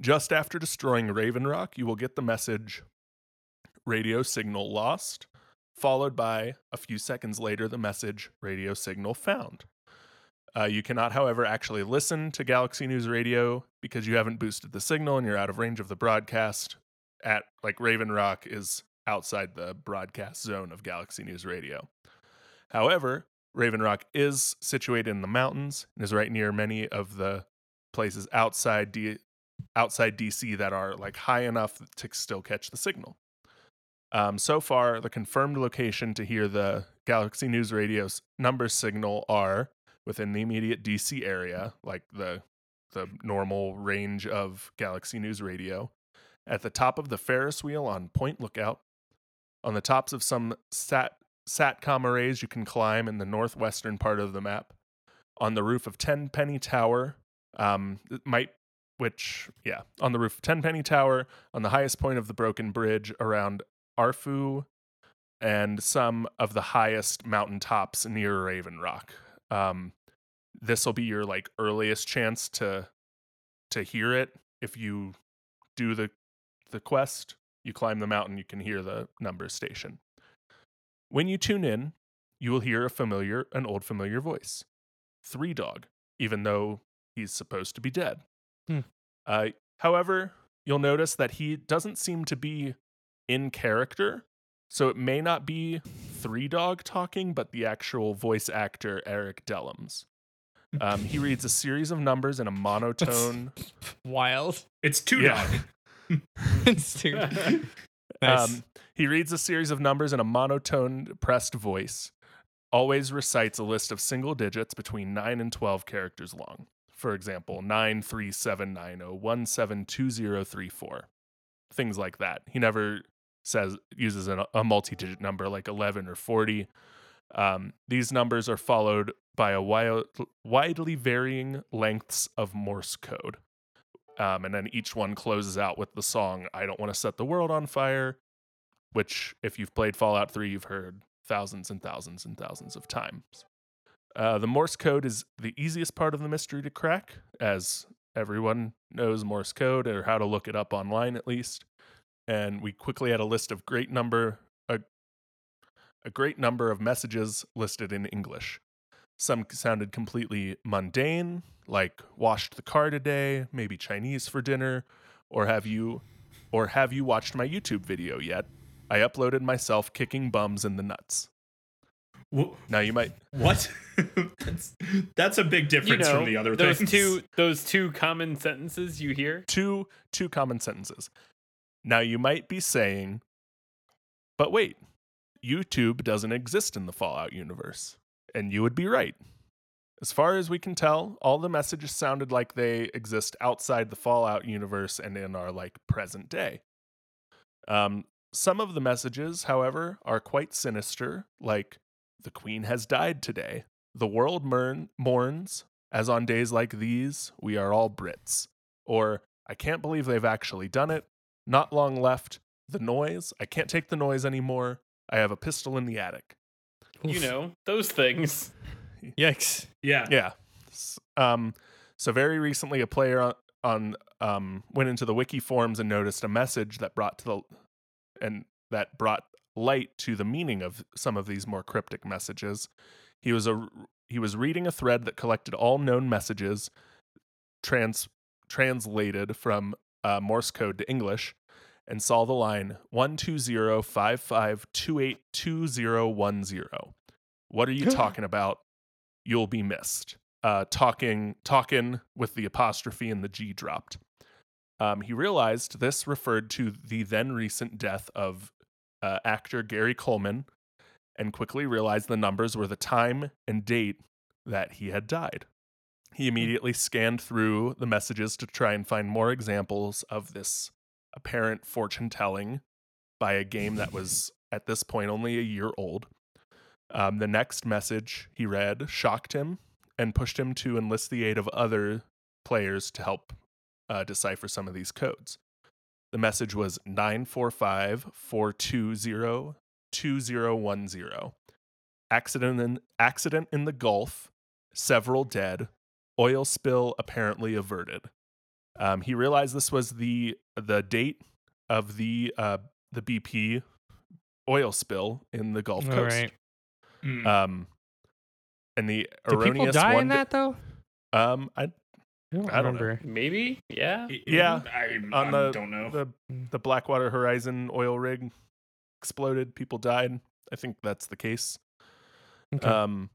just after destroying Raven Rock, you will get the message, radio signal lost, followed by a few seconds later the message radio signal found. Uh, you cannot, however, actually listen to Galaxy News Radio because you haven't boosted the signal and you're out of range of the broadcast. At like Raven Rock is outside the broadcast zone of Galaxy News Radio. However, Raven Rock is situated in the mountains and is right near many of the places outside D- outside D C that are like high enough to still catch the signal. Um, so far, the confirmed location to hear the Galaxy News Radio's number signal are within the immediate D C area, like the the normal range of Galaxy News Radio, at the top of the Ferris wheel on Point Lookout, on the tops of some sat satcom arrays you can climb in the northwestern part of the map, on the roof of Tenpenny Tower, um, it might which yeah, on the roof of Tenpenny Tower, on the highest point of the Broken Bridge around Arfu, and some of the highest mountaintops near Raven Rock. Um, this will be your like earliest chance to to hear it. If you do the the quest, you climb the mountain, you can hear the number station. When you tune in, you will hear a familiar, an old familiar voice, Three Dog, even though he's supposed to be dead. Hmm. Uh, however, you'll notice that he doesn't seem to be in character, so it may not be Three Dog talking, but the actual voice actor Eric Dellums. Um, he reads a series of numbers in a monotone. That's wild. It's Two yeah. Dog. It's Two Dog. Nice. Um, he reads a series of numbers in a monotone, depressed voice. Always recites a list of single digits between nine and twelve characters long. For example, nine three seven nine zero one seven two zero three four. Things like that. He never says uses a, a multi-digit number like eleven or forty. Um, these numbers are followed by a wild, widely varying lengths of Morse code, um, and then each one closes out with the song "I Don't Want to Set the World on Fire," which, if you've played Fallout three, you've heard thousands and thousands and thousands of times. Uh, the Morse code is the easiest part of the mystery to crack, as everyone knows Morse code, or how to look it up online at least. And we quickly had a list of great number a, a great number of messages listed in English. Some sounded completely mundane, like washed the car today, maybe Chinese for dinner, or have you or have you watched my YouTube video yet? I uploaded myself kicking bums in the nuts. Now you might what? that's, that's a big difference, you know, from the other those things. Those two, those two common sentences you hear. Two, two common sentences. Now you might be saying, but wait, YouTube doesn't exist in the Fallout universe, and you would be right. As far as we can tell, all the messages sounded like they exist outside the Fallout universe and in our like present day. Um, some of the messages, however, are quite sinister, like. The Queen has died today. The world mourn, mourns, as on days like these, we are all Brits. Or, I can't believe they've actually done it. Not long left. The noise. I can't take the noise anymore. I have a pistol in the attic. You know, those things. Yikes. Yeah. Yeah. Um, so very recently, a player on, on um went into the wiki forums and noticed a message that brought to the and that brought. light to the meaning of some of these more cryptic messages. He was a he was reading a thread that collected all known messages trans translated from uh, Morse code to English, and saw the line one two zero five five two eight two zero one zero. What are you talking about? You'll be missed. Uh, talking talking with the apostrophe and the G dropped. Um, he realized this referred to the then recent death of. Uh, actor Gary Coleman, and quickly realized the numbers were the time and date that he had died. He immediately scanned through the messages to try and find more examples of this apparent fortune-telling by a game that was, at this point, only a year old. Um, the next message he read shocked him and pushed him to enlist the aid of other players to help uh, decipher some of these codes. The message was nine four five four two zero two zero one zero. Accident in, accident in the Gulf, several dead, oil spill apparently averted. Um, he realized this was the the date of the uh, the B P oil spill in the Gulf All Coast. Right. Mm. Um, and the Did erroneous people die one in that though? Um, I. I don't, I don't remember. Know. Maybe, yeah, yeah. I, I, On the, I don't know. The, the Blackwater Horizon oil rig exploded. People died. I think that's the case. Okay. Um,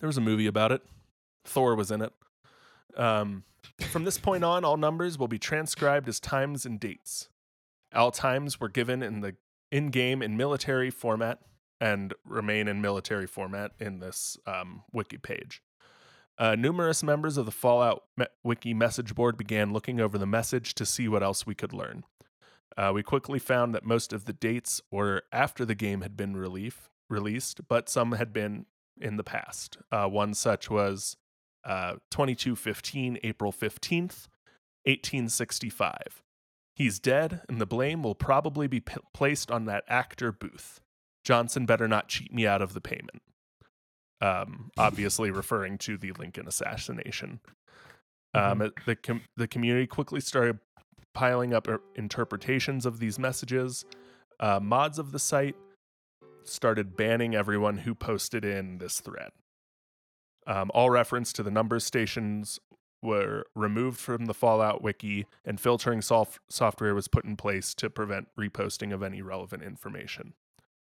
there was a movie about it. Thor was in it. Um, from this point on, all numbers will be transcribed as times and dates. All times were given in the in-game and military format and remain in military format in this um, wiki page. Uh, numerous members of the Fallout me- wiki message board began looking over the message to see what else we could learn. Uh, we quickly found that most of the dates were after the game had been relief, released, but some had been in the past. Uh, one such was uh, twenty-two fifteen, April fifteenth, eighteen sixty-five. He's dead, and the blame will probably be p- placed on that actor Booth. Johnson better not cheat me out of the payment. Um, obviously referring to the Lincoln assassination. Um, mm-hmm. the com- the community quickly started piling up interpretations of these messages. Uh, mods of the site started banning everyone who posted in this thread. Um, all reference to the number stations were removed from the Fallout wiki, and filtering sof- software was put in place to prevent reposting of any relevant information.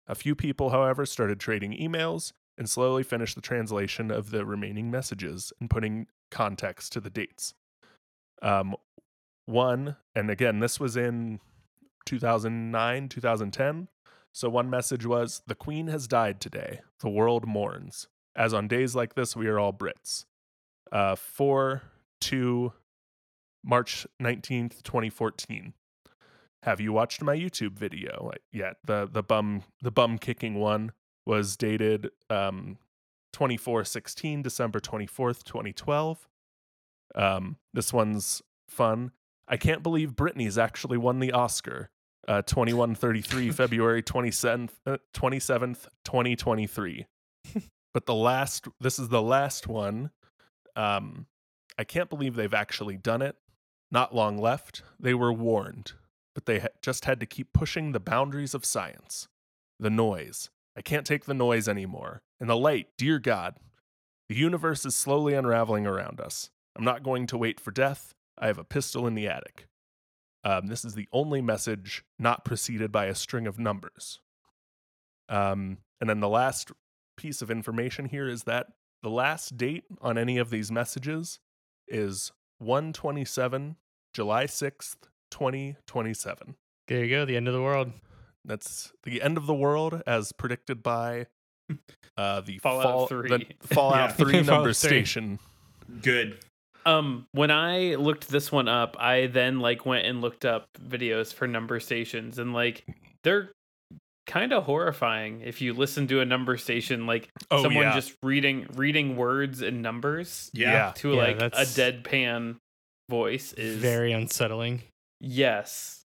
A few people, however, started trading emails and slowly finished the translation of the remaining messages and putting context to the dates. Um, One, and again, this was in two thousand nine, two thousand ten. So one message was, "The Queen has died today. The world mourns. As on days like this, we are all Brits." Uh, four two, March nineteenth, twenty fourteen. "Have you watched my YouTube video yet?" The the bum the bum kicking one was dated um, twenty-four sixteen, December twenty-fourth, twenty twelve. Um, this one's fun. "I can't believe Britney's actually won the Oscar." Uh, twenty-one thirty-three, February twenty-seventh, uh, twenty-seventh, twenty twenty-three. But the last, this is the last one. Um, "I can't believe they've actually done it. Not long left. They were warned, but they ha- just had to keep pushing the boundaries of science. The noise. I can't take the noise anymore. And the light, dear God. The universe is slowly unraveling around us. I'm not going to wait for death. I have a pistol in the attic." Um, this is the only message not preceded by a string of numbers. Um, and then the last piece of information here is that the last date on any of these messages is one twenty-seven, July sixth, twenty twenty-seven. There you go, the end of the world. That's the end of the world as predicted by uh, the Fallout Fall, three, the Fallout yeah. three number Fallout station. Good. Um, when I looked this one up, I then like went and looked up videos for number stations, and like they're kind of horrifying if you listen to a number station, like oh, someone yeah. just reading reading words and numbers yeah. to yeah, like a deadpan voice is very unsettling. Yes.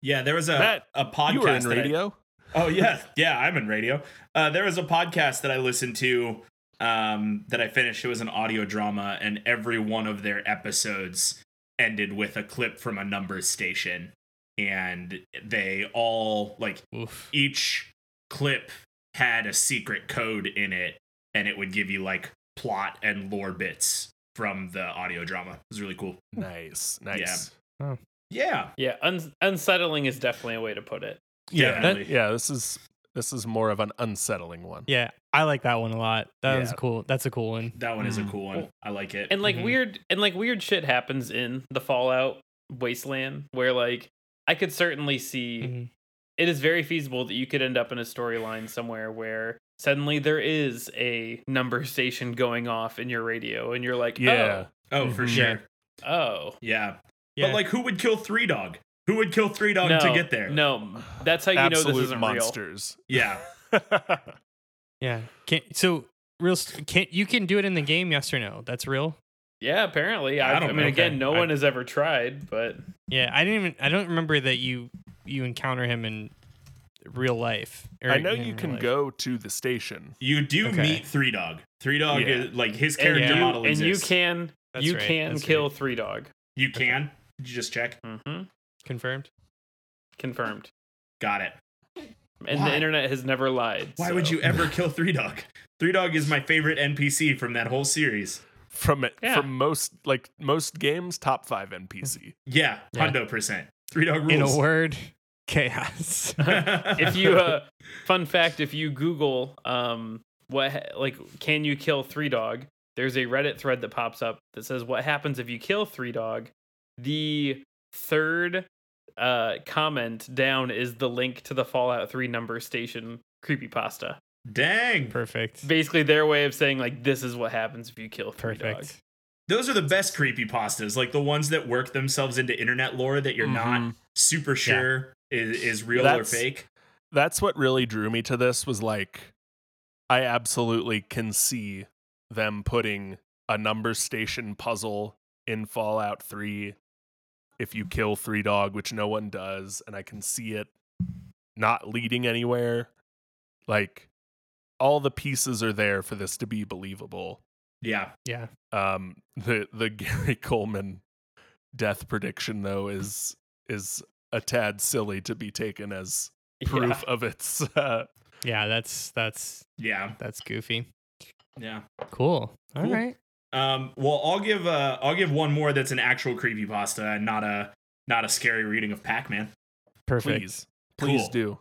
Yeah, there was a, Matt, a podcast. You were in radio? I, oh yeah, yeah, I'm in radio. Uh, there was a podcast that I listened to um that I finished. It was an audio drama, and every one of their episodes ended with a clip from a number station, and they all like Oof. Each clip had a secret code in it, and it would give you like plot and lore bits from the audio drama. It was really cool. Nice nice yeah oh. yeah yeah un- unsettling is definitely a way to put it. yeah that, yeah this is This is more of an unsettling one. Yeah, I like that one a lot. That yeah. was cool. That's a cool one. That one mm. is a cool one. I like it. And like mm-hmm. weird and like weird shit happens in the Fallout Wasteland, where like I could certainly see mm-hmm. it is very feasible that you could end up in a storyline somewhere where suddenly there is a number station going off in your radio, and you're like, yeah. oh, oh mm-hmm. for sure. Oh. Yeah. yeah. But like, who would kill Three Dog? Who would kill Three Dog no, to get there? No, that's how you Absolute know this isn't monsters. Real. Yeah, yeah. Can't, so real? Can't you can do it in the game? Yes or no? That's real. Yeah, apparently. I, I, don't I mean, know. Again, no I, one has ever tried, but yeah, I didn't even. I don't remember that you you encounter him in real life. Or I know you can life. Go to the station. You do okay. meet Three Dog. Three Dog yeah. is like his character and you, model, and exists. you can that's you right, can kill right. Three Dog. You can. Did you just check? Mm-hmm. Confirmed? Confirmed. Got it. And Why? The internet has never lied. Why so. would you ever kill Three Dog? Three Dog is my favorite N P C from that whole series. From it, yeah. from most like most games, top five N P C. Yeah, one hundred percent. Yeah. Three Dog rules. In a word, chaos. If you uh, fun fact, if you Google um what like can you kill Three Dog, there's a Reddit thread that pops up that says, what happens if you kill Three Dog? The third uh, comment down is the link to the Fallout three number station creepypasta. Dang. Perfect. Basically their way of saying, like, this is what happens if you kill Three Perfect. Dog. Those are the best creepypastas, like the ones that work themselves into internet lore that you're mm-hmm. not super sure yeah. is, is real that's, or fake. That's what really drew me to this was like, I absolutely can see them putting a number station puzzle in Fallout three if you kill Three Dog, which no one does, and I can see it not leading anywhere. Like, all the pieces are there for this to be believable. Yeah. Yeah. Um, the the Gary Coleman death prediction though is is a tad silly to be taken as proof yeah. of its uh Yeah, that's that's yeah. That's goofy. Yeah. Cool. All cool. right. Um well I'll give uh I'll give one more that's an actual creepypasta and not a not a scary reading of Pac-Man. Perfect. Please. Please cool. do.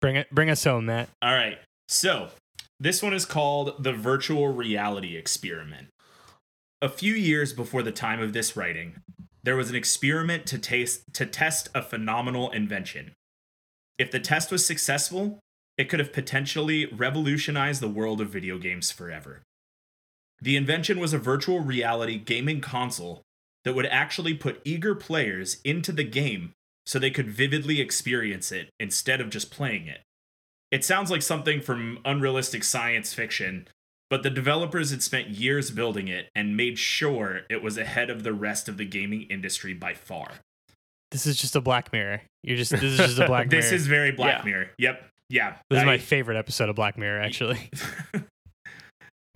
Bring it bring us home, Matt. All right. So this one is called The Virtual Reality Experiment. A few years before the time of this writing, there was an experiment to, taste, to test a phenomenal invention. If the test was successful, it could have potentially revolutionized the world of video games forever. The invention was a virtual reality gaming console that would actually put eager players into the game so they could vividly experience it instead of just playing it. It sounds like something from unrealistic science fiction, but the developers had spent years building it and made sure it was ahead of the rest of the gaming industry by far. This is just a Black Mirror. You're just this is just a Black Mirror. This is very Black yeah. Mirror. Yep. Yeah. This I, is my favorite episode of Black Mirror, actually.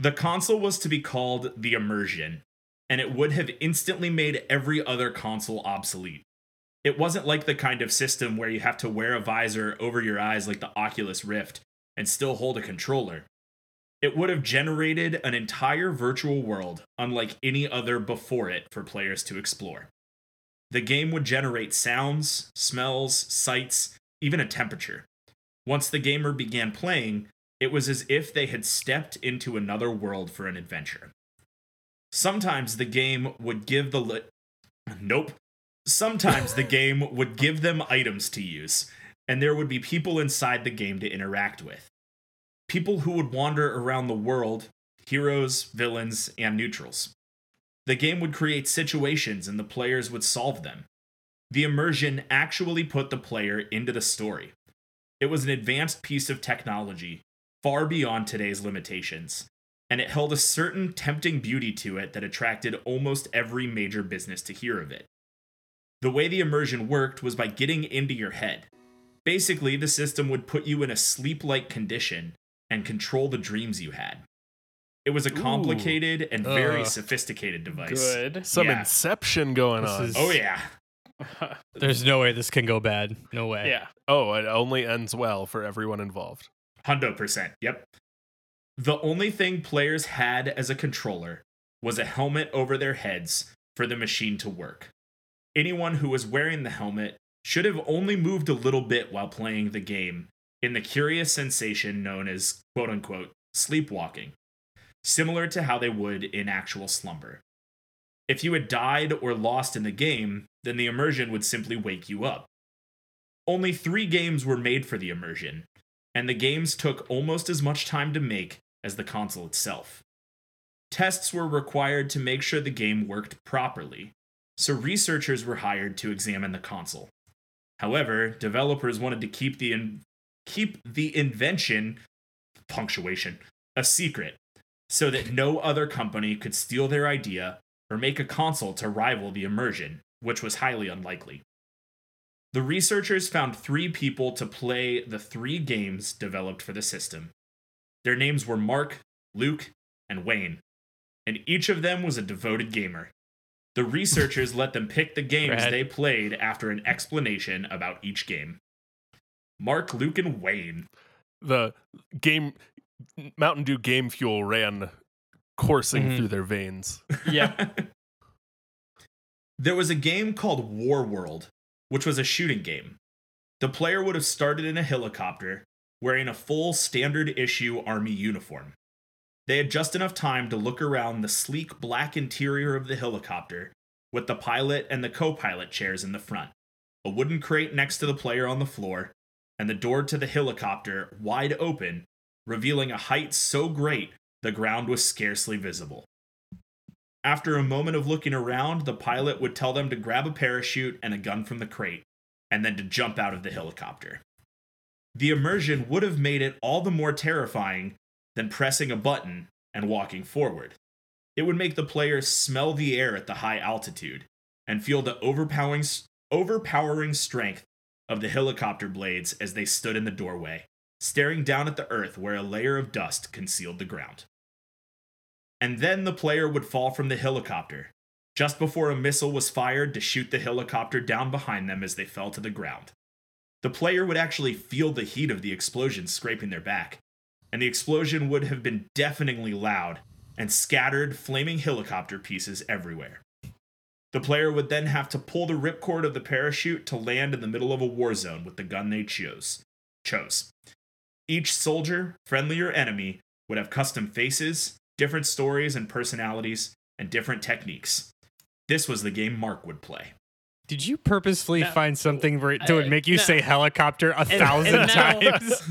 The console was to be called the Immersion, and it would have instantly made every other console obsolete. It wasn't like the kind of system where you have to wear a visor over your eyes like the Oculus Rift and still hold a controller. It would have generated an entire virtual world unlike any other before it for players to explore. The game would generate sounds, smells, sights, even a temperature. Once the gamer began playing, it was as if they had stepped into another world for an adventure. Sometimes the game would give the... Li- nope. Sometimes the game would give them items to use, and there would be people inside the game to interact with. People who would wander around the world, heroes, villains, and neutrals. The game would create situations and the players would solve them. The immersion actually put the player into the story. It was an advanced piece of technology, far beyond today's limitations, and it held a certain tempting beauty to it that attracted almost every major business to hear of it. The way the immersion worked was by getting into your head. Basically, the system would put you in a sleep-like condition and control the dreams you had. It was a complicated Ooh, and very uh, sophisticated device. Good. Some yeah. inception going this on. Is, oh, yeah. There's no way this can go bad. No way. Yeah. Oh, it only ends well for everyone involved. one hundred percent. Yep. The only thing players had as a controller was a helmet over their heads for the machine to work. Anyone who was wearing the helmet should have only moved a little bit while playing the game in the curious sensation known as, quote-unquote, sleepwalking, similar to how they would in actual slumber. If you had died or lost in the game, then the immersion would simply wake you up. Only three games were made for the immersion, and the games took almost as much time to make as the console itself. Tests were required to make sure the game worked properly, so researchers were hired to examine the console. However, developers wanted to keep the in- keep the invention punctuation a secret so that no other company could steal their idea or make a console to rival the immersion, which was highly unlikely. The researchers found three people to play the three games developed for the system. Their names were Mark, Luke, and Wayne, and each of them was a devoted gamer. The researchers let them pick the games Red. they played after an explanation about each game. Mark, Luke, and Wayne. The game Mountain Dew game fuel ran coursing mm-hmm. through their veins. Yeah. There was a game called Warworld, which was a shooting game. The player would have started in a helicopter, wearing a full standard issue army uniform. They had just enough time to look around the sleek black interior of the helicopter, with the pilot and the co-pilot chairs in the front, a wooden crate next to the player on the floor, and the door to the helicopter wide open, revealing a height so great the ground was scarcely visible. After a moment of looking around, the pilot would tell them to grab a parachute and a gun from the crate, and then to jump out of the helicopter. The immersion would have made it all the more terrifying than pressing a button and walking forward. It would make the player smell the air at the high altitude and feel the overpowering, overpowering strength of the helicopter blades as they stood in the doorway, staring down at the earth where a layer of dust concealed the ground. And then the player would fall from the helicopter, just before a missile was fired to shoot the helicopter down behind them as they fell to the ground. The player would actually feel the heat of the explosion scraping their back, and the explosion would have been deafeningly loud and scattered flaming helicopter pieces everywhere. The player would then have to pull the ripcord of the parachute to land in the middle of a war zone with the gun they chose. chose. Each soldier, friendly or enemy, would have custom faces, different stories and personalities, and different techniques. This was the game Mark would play. Did you purposefully no, find something that would make you no. say helicopter a and, thousand and now, times?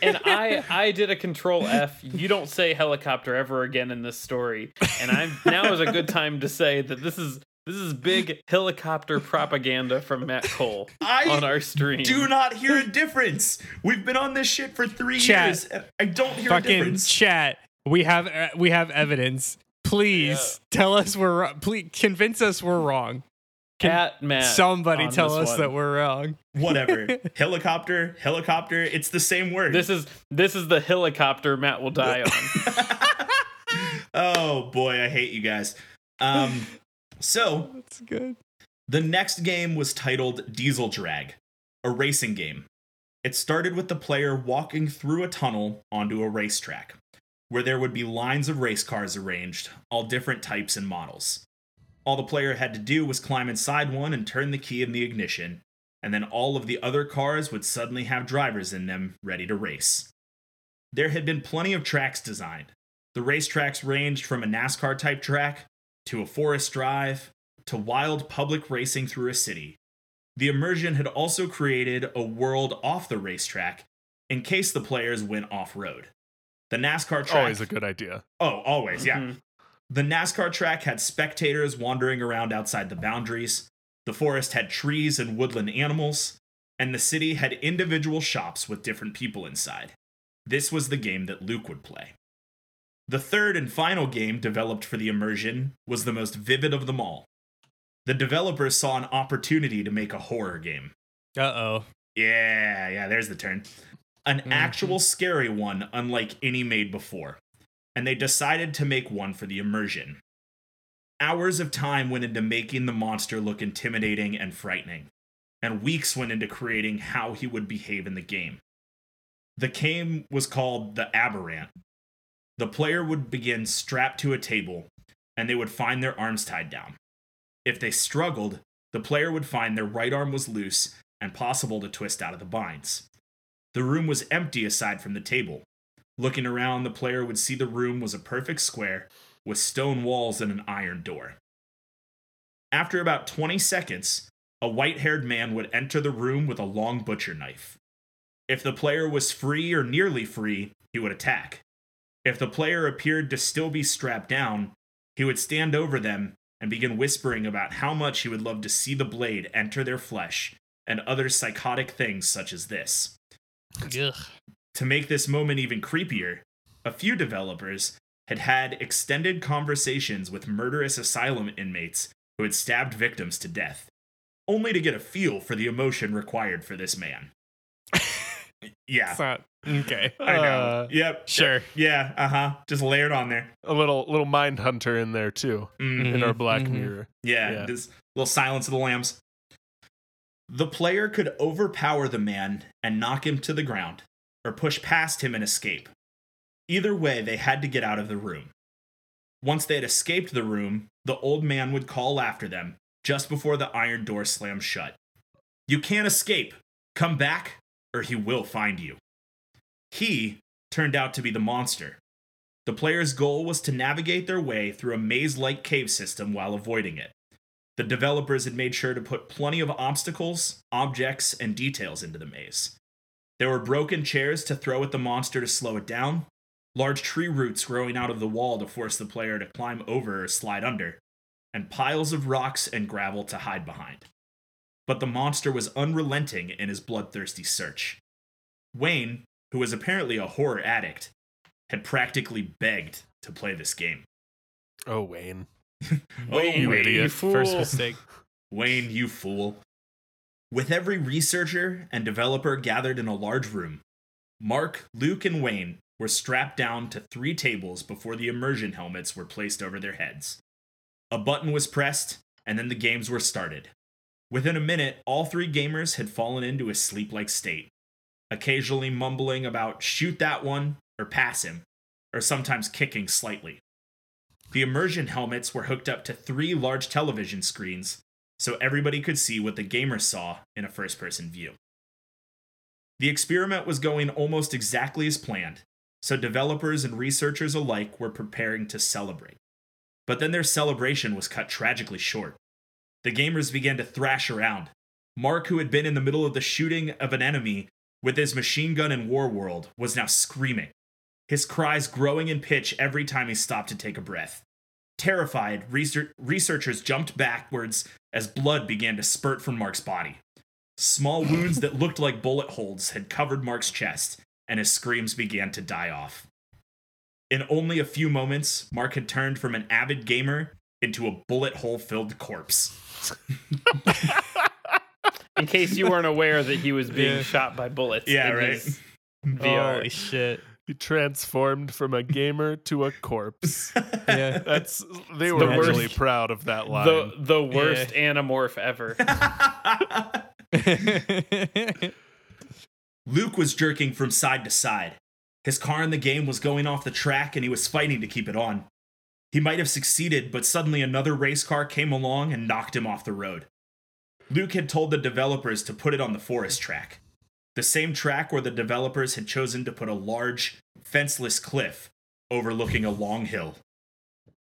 And I, I did a control F. You don't say helicopter ever again in this story. And I'm now is a good time to say that this is this is big helicopter propaganda from Matt Cole I on our stream. Do not hear a difference. We've been on this shit for three chat, years. And I don't hear fucking a difference. Chat. We have uh, we have evidence. Please yeah. tell us we're wrong. Please convince us we're wrong. Cat Matt. Somebody tell us one. that we're wrong. Whatever. Helicopter, helicopter. It's the same word. This is this is the helicopter Matt will die on. Oh boy, I hate you guys. Um, so that's good. The next game was titled Diesel Drag, a racing game. It started with the player walking through a tunnel onto a racetrack, where there would be lines of race cars arranged, all different types and models. All the player had to do was climb inside one and turn the key in the ignition, and then all of the other cars would suddenly have drivers in them ready to race. There had been plenty of tracks designed. The racetracks ranged from a NASCAR-type track, to a forest drive, to wild public racing through a city. The immersion had also created a world off the racetrack in case the players went off-road. The NASCAR track... Always a good idea. Oh, always, yeah. Mm-hmm. The NASCAR track had spectators wandering around outside the boundaries, the forest had trees and woodland animals, and the city had individual shops with different people inside. This was the game that Luke would play. The third and final game developed for the immersion was the most vivid of them all. The developers saw an opportunity to make a horror game. Uh-oh. Yeah, yeah, there's the turn. An mm-hmm. actual scary one unlike any made before. And they decided to make one for the immersion. Hours of time went into making the monster look intimidating and frightening, and weeks went into creating how he would behave in the game. The game was called The Aberrant. The player would begin strapped to a table, and they would find their arms tied down. If they struggled, the player would find their right arm was loose and possible to twist out of the binds. The room was empty aside from the table. Looking around, the player would see the room was a perfect square with stone walls and an iron door. After about twenty seconds, a white-haired man would enter the room with a long butcher knife. If the player was free or nearly free, he would attack. If the player appeared to still be strapped down, he would stand over them and begin whispering about how much he would love to see the blade enter their flesh and other psychotic things such as this. Ugh. To make this moment even creepier, a few developers had had extended conversations with murderous asylum inmates who had stabbed victims to death, only to get a feel for the emotion required for this man. Yeah. It's not, okay. I know. Uh, yep. Sure. Yeah. Uh-huh. Just layered on there. A little little mind hunter in there, too, mm-hmm. in our Black mm-hmm. Mirror. Yeah. yeah. This little Silence of the Lambs. The player could overpower the man and knock him to the ground, or push past him and escape. Either way, they had to get out of the room. Once they had escaped the room, the old man would call after them, just before the iron door slammed shut. You can't escape! Come back, or he will find you. He turned out to be the monster. The player's goal was to navigate their way through a maze-like cave system while avoiding it. The developers had made sure to put plenty of obstacles, objects, and details into the maze. There were broken chairs to throw at the monster to slow it down, large tree roots growing out of the wall to force the player to climb over or slide under, and piles of rocks and gravel to hide behind. But the monster was unrelenting in his bloodthirsty search. Wayne, who was apparently a horror addict, had practically begged to play this game. Oh, Wayne. Oh, you Wayne, idiot. You fool. First mistake. Wayne, you fool. With every researcher and developer gathered in a large room, Mark, Luke, and Wayne were strapped down to three tables before the immersion helmets were placed over their heads. A button was pressed, and then the games were started. Within a minute, all three gamers had fallen into a sleep-like state, occasionally mumbling about shoot that one or pass him, or sometimes kicking slightly. The immersion helmets were hooked up to three large television screens, so everybody could see what the gamer saw in a first-person view. The experiment was going almost exactly as planned, so developers and researchers alike were preparing to celebrate. But then their celebration was cut tragically short. The gamers began to thrash around. Mark, who had been in the middle of the shooting of an enemy with his machine gun in Warworld, was now screaming, his cries growing in pitch every time he stopped to take a breath. Terrified, research- researchers jumped backwards as blood began to spurt from Mark's body. Small wounds that looked like bullet holes had covered Mark's chest, and his screams began to die off. In only a few moments, Mark had turned from an avid gamer into a bullet hole-filled corpse. In case you weren't aware that he was being yeah. shot by bullets. Yeah, right? V R. Holy shit. He transformed from a gamer to a corpse. Yeah, that's they it's were the really worst, proud of that line. The, the worst yeah. anamorph ever. Luke was jerking from side to side. His car in the game was going off the track, and he was fighting to keep it on. He might have succeeded, but suddenly another race car came along and knocked him off the road. Luke had told the developers to put it on the forest track, the same track where the developers had chosen to put a large, fenceless cliff overlooking a long hill.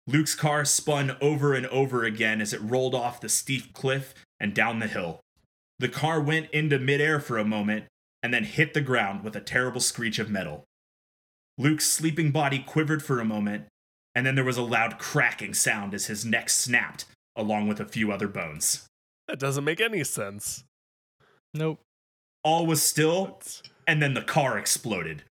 Luke's car spun over and over again as it rolled off the steep cliff and down the hill. The car went into midair for a moment and then hit the ground with a terrible screech of metal. Luke's sleeping body quivered for a moment, and then there was a loud cracking sound as his neck snapped, along with a few other bones. That doesn't make any sense. Nope. All was still, and then the car exploded.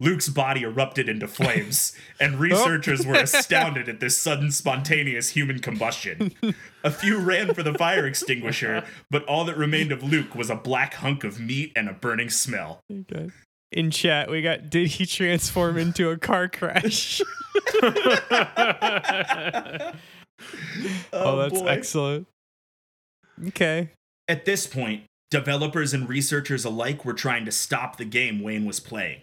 Luke's body erupted into flames, and researchers oh. were astounded at this sudden spontaneous human combustion. A few ran for the fire extinguisher, but all that remained of Luke was a black hunk of meat and a burning smell. Okay. In chat, we got, did he transform into a car crash? oh, oh, that's boy. Excellent. Okay. At this point, developers and researchers alike were trying to stop the game Wayne was playing.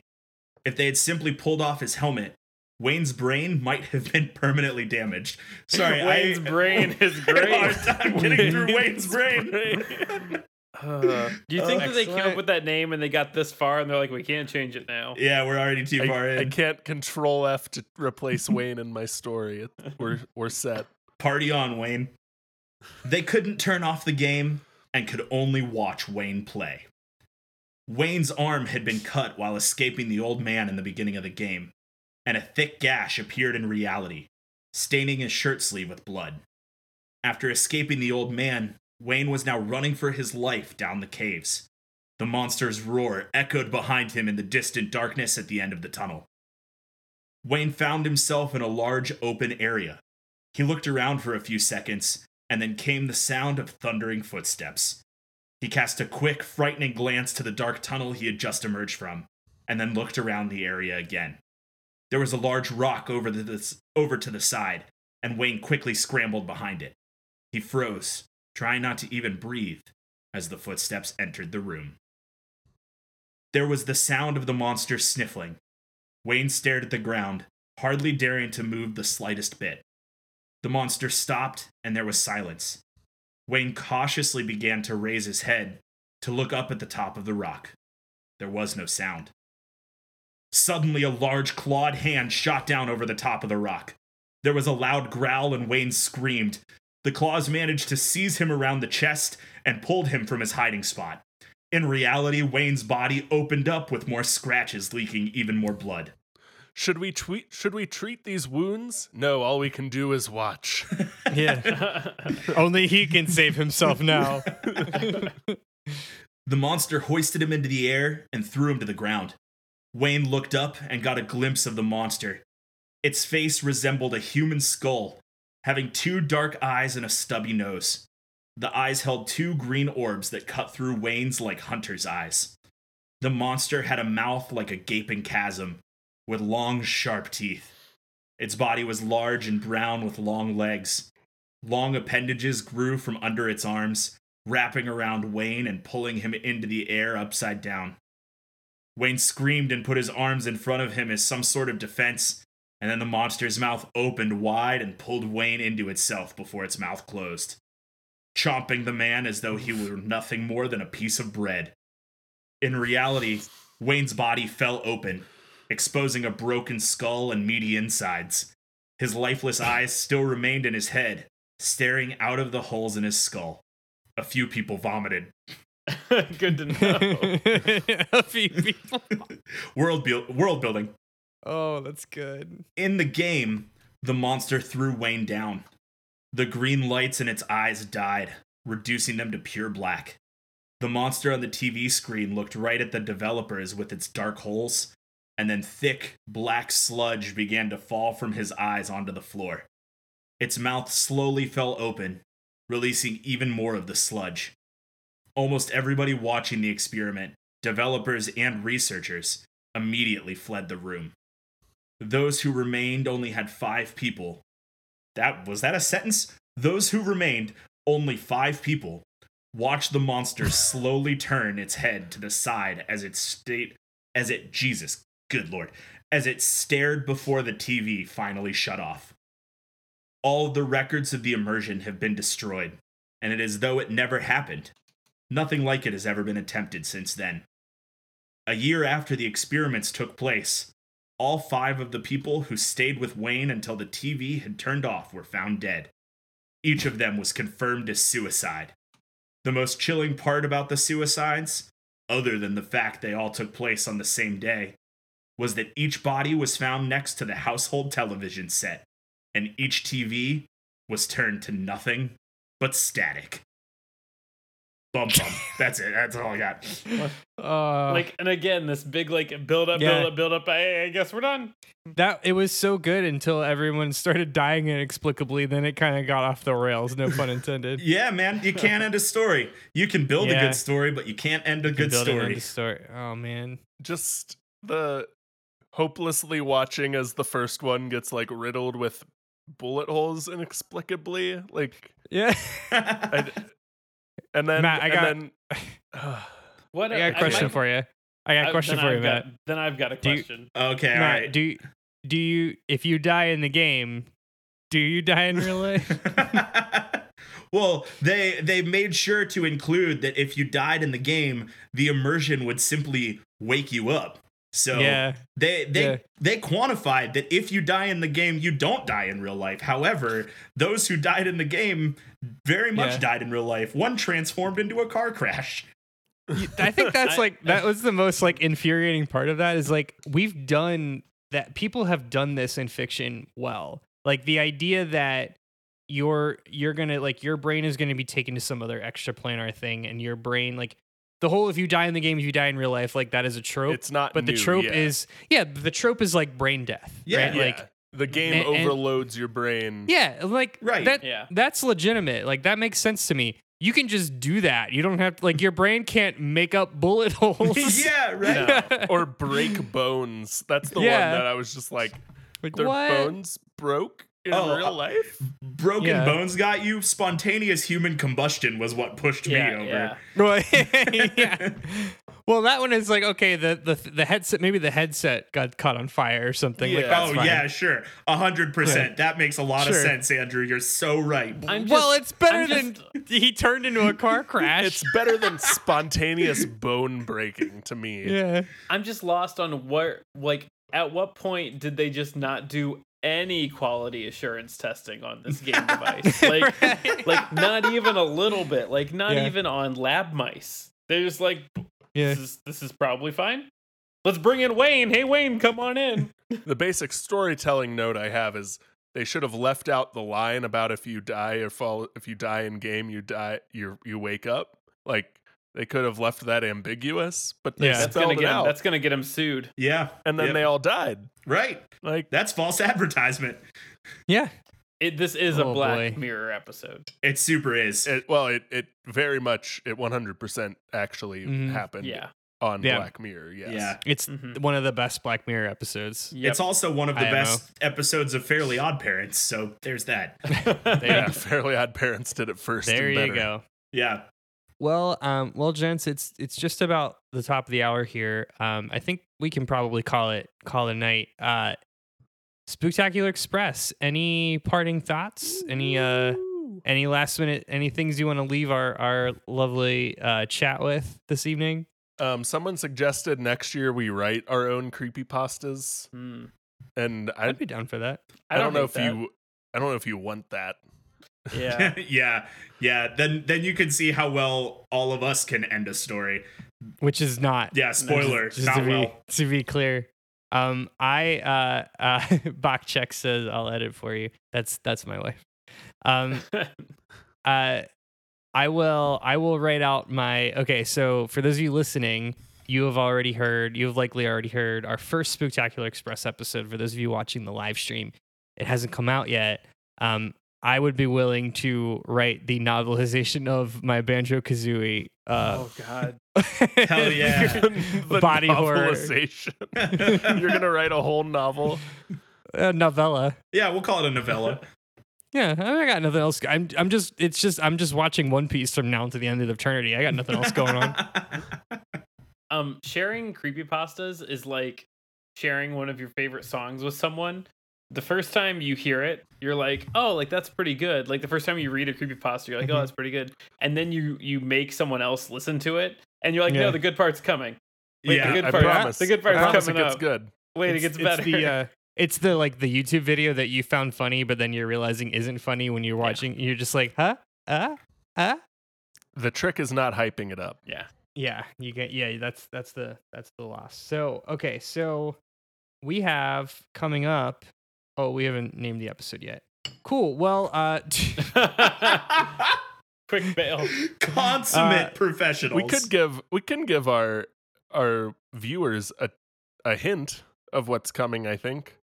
If they had simply pulled off his helmet, Wayne's brain might have been permanently damaged. Sorry, Wayne's I, brain is great. I had a hard time getting Wayne's through Wayne's brain. brain. uh, Do you think uh, that they came up with that name and they got this far and they're like, we can't change it now? Yeah, we're already too I, far in. I can't control F to replace Wayne in my story. We're, we're set. Party on, Wayne. They couldn't turn off the game and could only watch Wayne play. Wayne's arm had been cut while escaping the old man in the beginning of the game, and a thick gash appeared in reality, staining his shirt sleeve with blood. After escaping the old man, Wayne was now running for his life down the caves. The monster's roar echoed behind him in the distant darkness at the end of the tunnel. Wayne found himself in a large open area. He looked around for a few seconds, and then came the sound of thundering footsteps. He cast a quick, frightening glance to the dark tunnel he had just emerged from, and then looked around the area again. There was a large rock over, the, over to the side, and Wayne quickly scrambled behind it. He froze, trying not to even breathe, as the footsteps entered the room. There was the sound of the monster sniffling. Wayne stared at the ground, hardly daring to move the slightest bit. The monster stopped, and there was silence. Wayne cautiously began to raise his head to look up at the top of the rock. There was no sound. Suddenly, a large clawed hand shot down over the top of the rock. There was a loud growl, and Wayne screamed. The claws managed to seize him around the chest and pulled him from his hiding spot. In reality, Wayne's body opened up with more scratches, leaking even more blood. Should we tweet? Should we treat these wounds? No, all we can do is watch. Yeah, only he can save himself now. The monster hoisted him into the air and threw him to the ground. Wayne looked up and got a glimpse of the monster. Its face resembled a human skull, having two dark eyes and a stubby nose. The eyes held two green orbs that cut through Wayne's like hunter's eyes. The monster had a mouth like a gaping chasm, with long, sharp teeth. Its body was large and brown with long legs. Long appendages grew from under its arms, wrapping around Wayne and pulling him into the air upside down. Wayne screamed and put his arms in front of him as some sort of defense, and then the monster's mouth opened wide and pulled Wayne into itself before its mouth closed, chomping the man as though he were nothing more than a piece of bread. In reality, Wayne's body fell open, exposing a broken skull and meaty insides. His lifeless eyes still remained in his head, staring out of the holes in his skull. A few people vomited. Good to know. A few people. World, bu- world building. Oh, that's good. In the game, the monster threw Wayne down. The green lights in its eyes died, reducing them to pure black. The monster on the T V screen looked right at the developers with its dark holes, and then thick, black sludge began to fall from his eyes onto the floor. Its mouth slowly fell open, releasing even more of the sludge. Almost everybody watching the experiment, developers and researchers, immediately fled the room. Those who remained only had five people. That was that a sentence? Those who remained, only five people, watched the monster slowly turn its head to the side as it state as it Jesus, good Lord, as it stared before the T V finally shut off. All of the records of the immersion have been destroyed, and it is as though it never happened. Nothing like it has ever been attempted since then. A year after the experiments took place, all five of the people who stayed with Wayne until the T V had turned off were found dead. Each of them was confirmed as suicide. The most chilling part about the suicides, other than the fact they all took place on the same day, was that each body was found next to the household television set, and each T V was turned to nothing but static. Bum bum. That's it. That's all I got. Uh, like, and again, this big like build up, yeah. build up, build up. I, I guess we're done. That it was so good until everyone started dying inexplicably. Then it kind of got off the rails. No pun intended. Yeah, man. You can't end a story. You can build yeah. a good story, but you can't end a you good build story. End a story. Oh man. Just the hopelessly watching as the first one gets like riddled with bullet holes inexplicably. Like yeah. I, And then, Matt, I and got, then uh, what, I got a question I might, for you. I got a question for I've you, got, Matt. Then I've got a question. You, okay, Matt, all right. Do, do you, if you die in the game, do you die in real life? Well, they they made sure to include that if you died in the game, the immersion would simply wake you up. So yeah. they they yeah. they quantified that if you die in the game, you don't die in real life. However, those who died in the game very much yeah. died in real life. One transformed into a car crash. I think that's like that was the most like infuriating part of that is like we've done that. People have done this in fiction well. Like the idea that you're you're gonna like your brain is gonna be taken to some other extraplanar thing, and your brain like. The whole if you die in the game, if you die in real life, like that is a trope. It's not But new, the trope yeah. is, yeah, the trope is like brain death. Yeah. Right? yeah. Like, the game and, overloads and, your brain. Yeah. Like, right. that, yeah. that's legitimate. Like, that makes sense to me. You can just do that. You don't have to, like, your brain can't make up bullet holes. yeah, right. No. Or break bones. That's the yeah. one that I was just like, like their what? bones broke? In oh, real life? Broken yeah. bones got you? Spontaneous human combustion was what pushed yeah, me over. Yeah. yeah. Well, that one is like, okay, the the the headset, maybe the headset got caught on fire or something. Yeah. Like, that's oh, fine. yeah, sure. A hundred percent. That makes a lot sure. of sense, Andrew. You're so right. I'm just, well, it's better I'm than just... he turned into a car crash. It's better than spontaneous bone breaking to me. Yeah. I'm just lost on where, like, at what point did they just not do any quality assurance testing on this game device? Like, right? like not even a little bit. Like, not yeah. even on lab mice. They're just like... Yeah. This is this is probably fine. Let's bring in Wayne. Hey, Wayne, come on in. The basic storytelling note I have is they should have left out the line about if you die or fall, if you die in game, you die, you you wake up. Like, they could have left that ambiguous, but they yeah, that's spelled gonna get it out. Him, that's gonna get him sued. Yeah, and then yep. they all died. Right. Like, that's false advertisement. Yeah. It, this is oh, a Black boy. Mirror episode. It super is. It, well, it, it very much, it one hundred percent actually mm, happened yeah. on yeah. Black Mirror, yes. Yeah. It's mm-hmm. one of the best Black Mirror episodes. Yep. It's also one of the I best know. episodes of Fairly OddParents, so there's that. yeah, Fairly OddParents did it first. There and you go. Yeah. Well, um, well, gents, it's it's just about the top of the hour here. Um, I think we can probably call it call it a night. Uh, Spooktacular Express, any parting thoughts, any uh any last minute, any things you want to leave our our lovely uh chat with this evening? Um someone suggested next year we write our own creepypastas, mm. and I'd, I'd be down for that. I don't, I don't know if that. you I don't know if you want that. Yeah. yeah yeah then then you can see how well all of us can end a story, which is not yeah spoiler just, just not to be, well to be clear. Um, I, uh, uh, Bachcheck says I'll edit for you. That's, that's my wife. Um, uh, I will, I will write out my, okay. So for those of you listening, you have already heard, you have likely already heard our first Spooktacular Express episode. For those of you watching the live stream, it hasn't come out yet. Um, I would be willing to write the novelization of my Banjo-Kazooie. Uh, oh, God. Hell yeah. the Body novelization. horror. You're going to write a whole novel? A novella. Yeah, we'll call it a novella. yeah, I got nothing else. I'm I'm just, it's just, I'm just watching One Piece from now to the end of eternity. I got nothing else going on. Um, sharing creepypastas is like sharing one of your favorite songs with someone. The first time you hear it, you're like, oh, like, that's pretty good. Like, the first time you read a creepypasta, you're like, oh, that's pretty good. And then you you make someone else listen to it, and you're like, yeah. no, the good part's coming. Wait, yeah, the good I part, promise. The good part's I coming it gets up. Good. Wait, it's, it gets better. It's the, uh, it's the, like, the YouTube video that you found funny, but then you're realizing isn't funny when you're watching. Yeah. You're just like, huh? Uh? Huh? The trick is not hyping it up. Yeah. Yeah, you get, yeah, that's, that's the, that's the loss. So, okay, so we have coming up, oh, we haven't named the episode yet. Cool. Well, uh... quick bail. Consummate uh, professionals. We could give we can give our our viewers a a hint of what's coming, I think.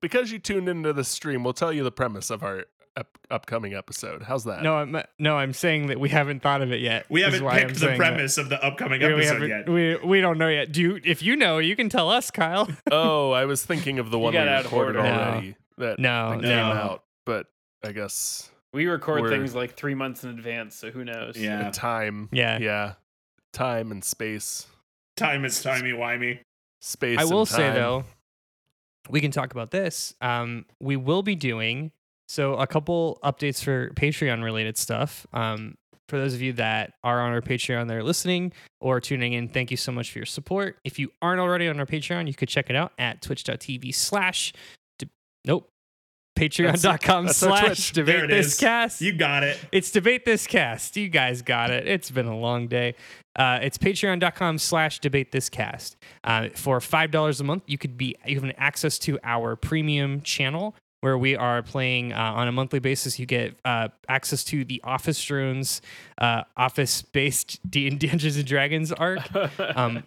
Because you tuned into the stream, we'll tell you the premise of our up- upcoming episode. How's that? No, I'm no, I'm saying that we haven't thought of it yet. We haven't picked I'm the premise that. of the upcoming yeah, episode we yet. We we don't know yet. Do you, if you know, you can tell us, Kyle. Oh, I was thinking of the one we recorded already. No. That no, that no. came out, but I guess we record things like three months in advance, so who knows? Yeah, and time. Yeah, yeah, time and space. Time is timey wimey. Space. I will and time. say though, we can talk about this. Um, we will be doing. So a couple updates for Patreon related stuff. Um, for those of you that are on our Patreon that are listening or tuning in, thank you so much for your support. If you aren't already on our Patreon, you could check it out at twitch.tv slash nope. Patreon.com slash debate this cast. You got it. It's debate this cast. You guys got it. It's been a long day. Uh, it's patreon.com slash debate this cast. Uh, for five dollars a month, you could be you have access to our premium channel, where we are playing uh, on a monthly basis. You get uh, access to the Office Drones, uh, office-based D- Dungeons and Dragons arc. um,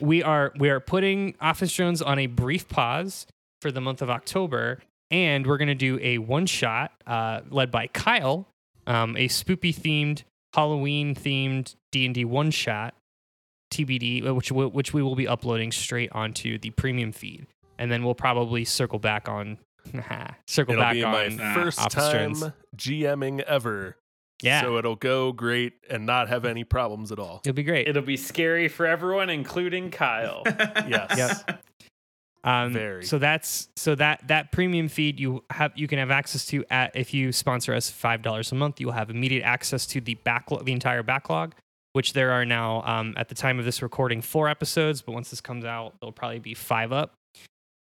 we are we are putting Office Drones on a brief pause for the month of October, and we're going to do a one-shot uh, led by Kyle, um, a spoopy-themed, Halloween-themed D and D one-shot, T B D, which which we will be uploading straight onto the premium feed, and then we'll probably circle back on. Circle It'll back be on my first time G M ing ever Yeah. So it'll go great and not have any problems at all. It'll be great. It'll be scary for everyone, including Kyle. Yes. Yep. Um, Very. So that's so that that premium feed you have you can have access to at if you sponsor us five dollars a month. You'll have immediate access to the backlog, the entire backlog, which there are now um, at the time of this recording four episodes. But once this comes out, there'll probably be five up.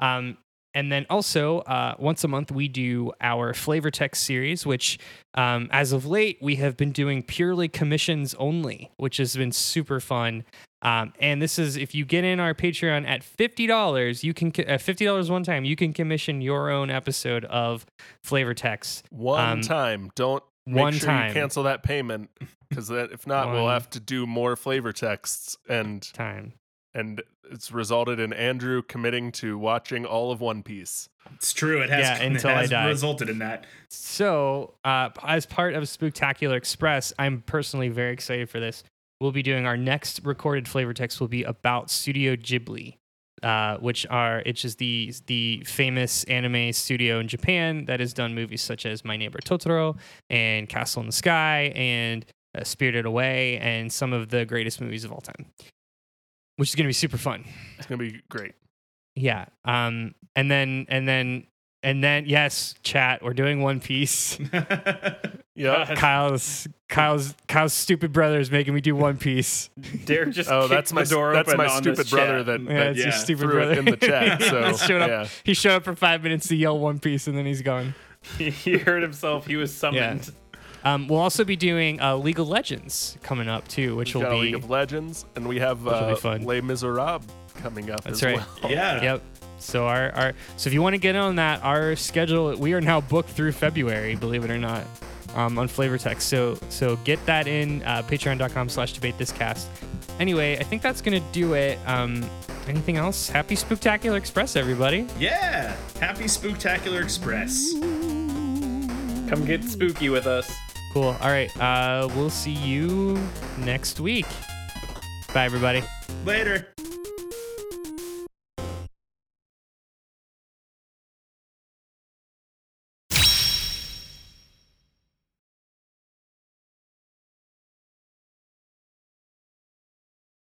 Um, And then also, uh, once a month, we do our flavor text series, which um, as of late, we have been doing purely commissions only, which has been super fun. Um, and this is if you get in our Patreon at fifty dollars, you can at fifty dollars one time, you can commission your own episode of flavor text. One um, time. Don't make one sure time. You cancel that payment, because if not, one we'll have to do more flavor texts and time. And it's resulted in Andrew committing to watching all of One Piece. It's true. It has, yeah, until it has I die. resulted in that. So uh, as part of Spooktacular Express, I'm personally very excited for this. We'll be doing our next recorded flavor text will be about Studio Ghibli, uh, which are it's just the, the famous anime studio in Japan that has done movies such as My Neighbor Totoro and Castle in the Sky and uh, Spirited Away and some of the greatest movies of all time. Which is going to be super fun. It's going to be great. Yeah. Um. And then, and then, and then, yes, chat, we're doing One Piece. Yeah. Kyle's, Kyle's, Kyle's stupid brother is making me do One Piece. Derek just oh, that's my door that's open my on stupid brother chat. That, that yeah, that's yeah. your stupid threw brother. It in the chat. So yeah. showed up, yeah. He showed up for five minutes to yell One Piece, and then he's gone. He hurt himself. He was summoned. Yeah. Um, we'll also be doing uh, League of Legends coming up too, which We've will got be League of Legends, and we have uh, Les Miserables coming up. That's as right. Well. Yeah. Yep. So our, our so if you want to get on that, our schedule we are now booked through February, believe it or not, um, on Flavor Text. So so get that in uh, patreon dot com slash debate this cast. Anyway, I think that's gonna do it. Um, anything else? Happy Spooktacular Express, everybody. Yeah. Happy Spooktacular Express. Come get spooky with us. Cool. All right. Uh, we'll see you next week. Bye, everybody. Later.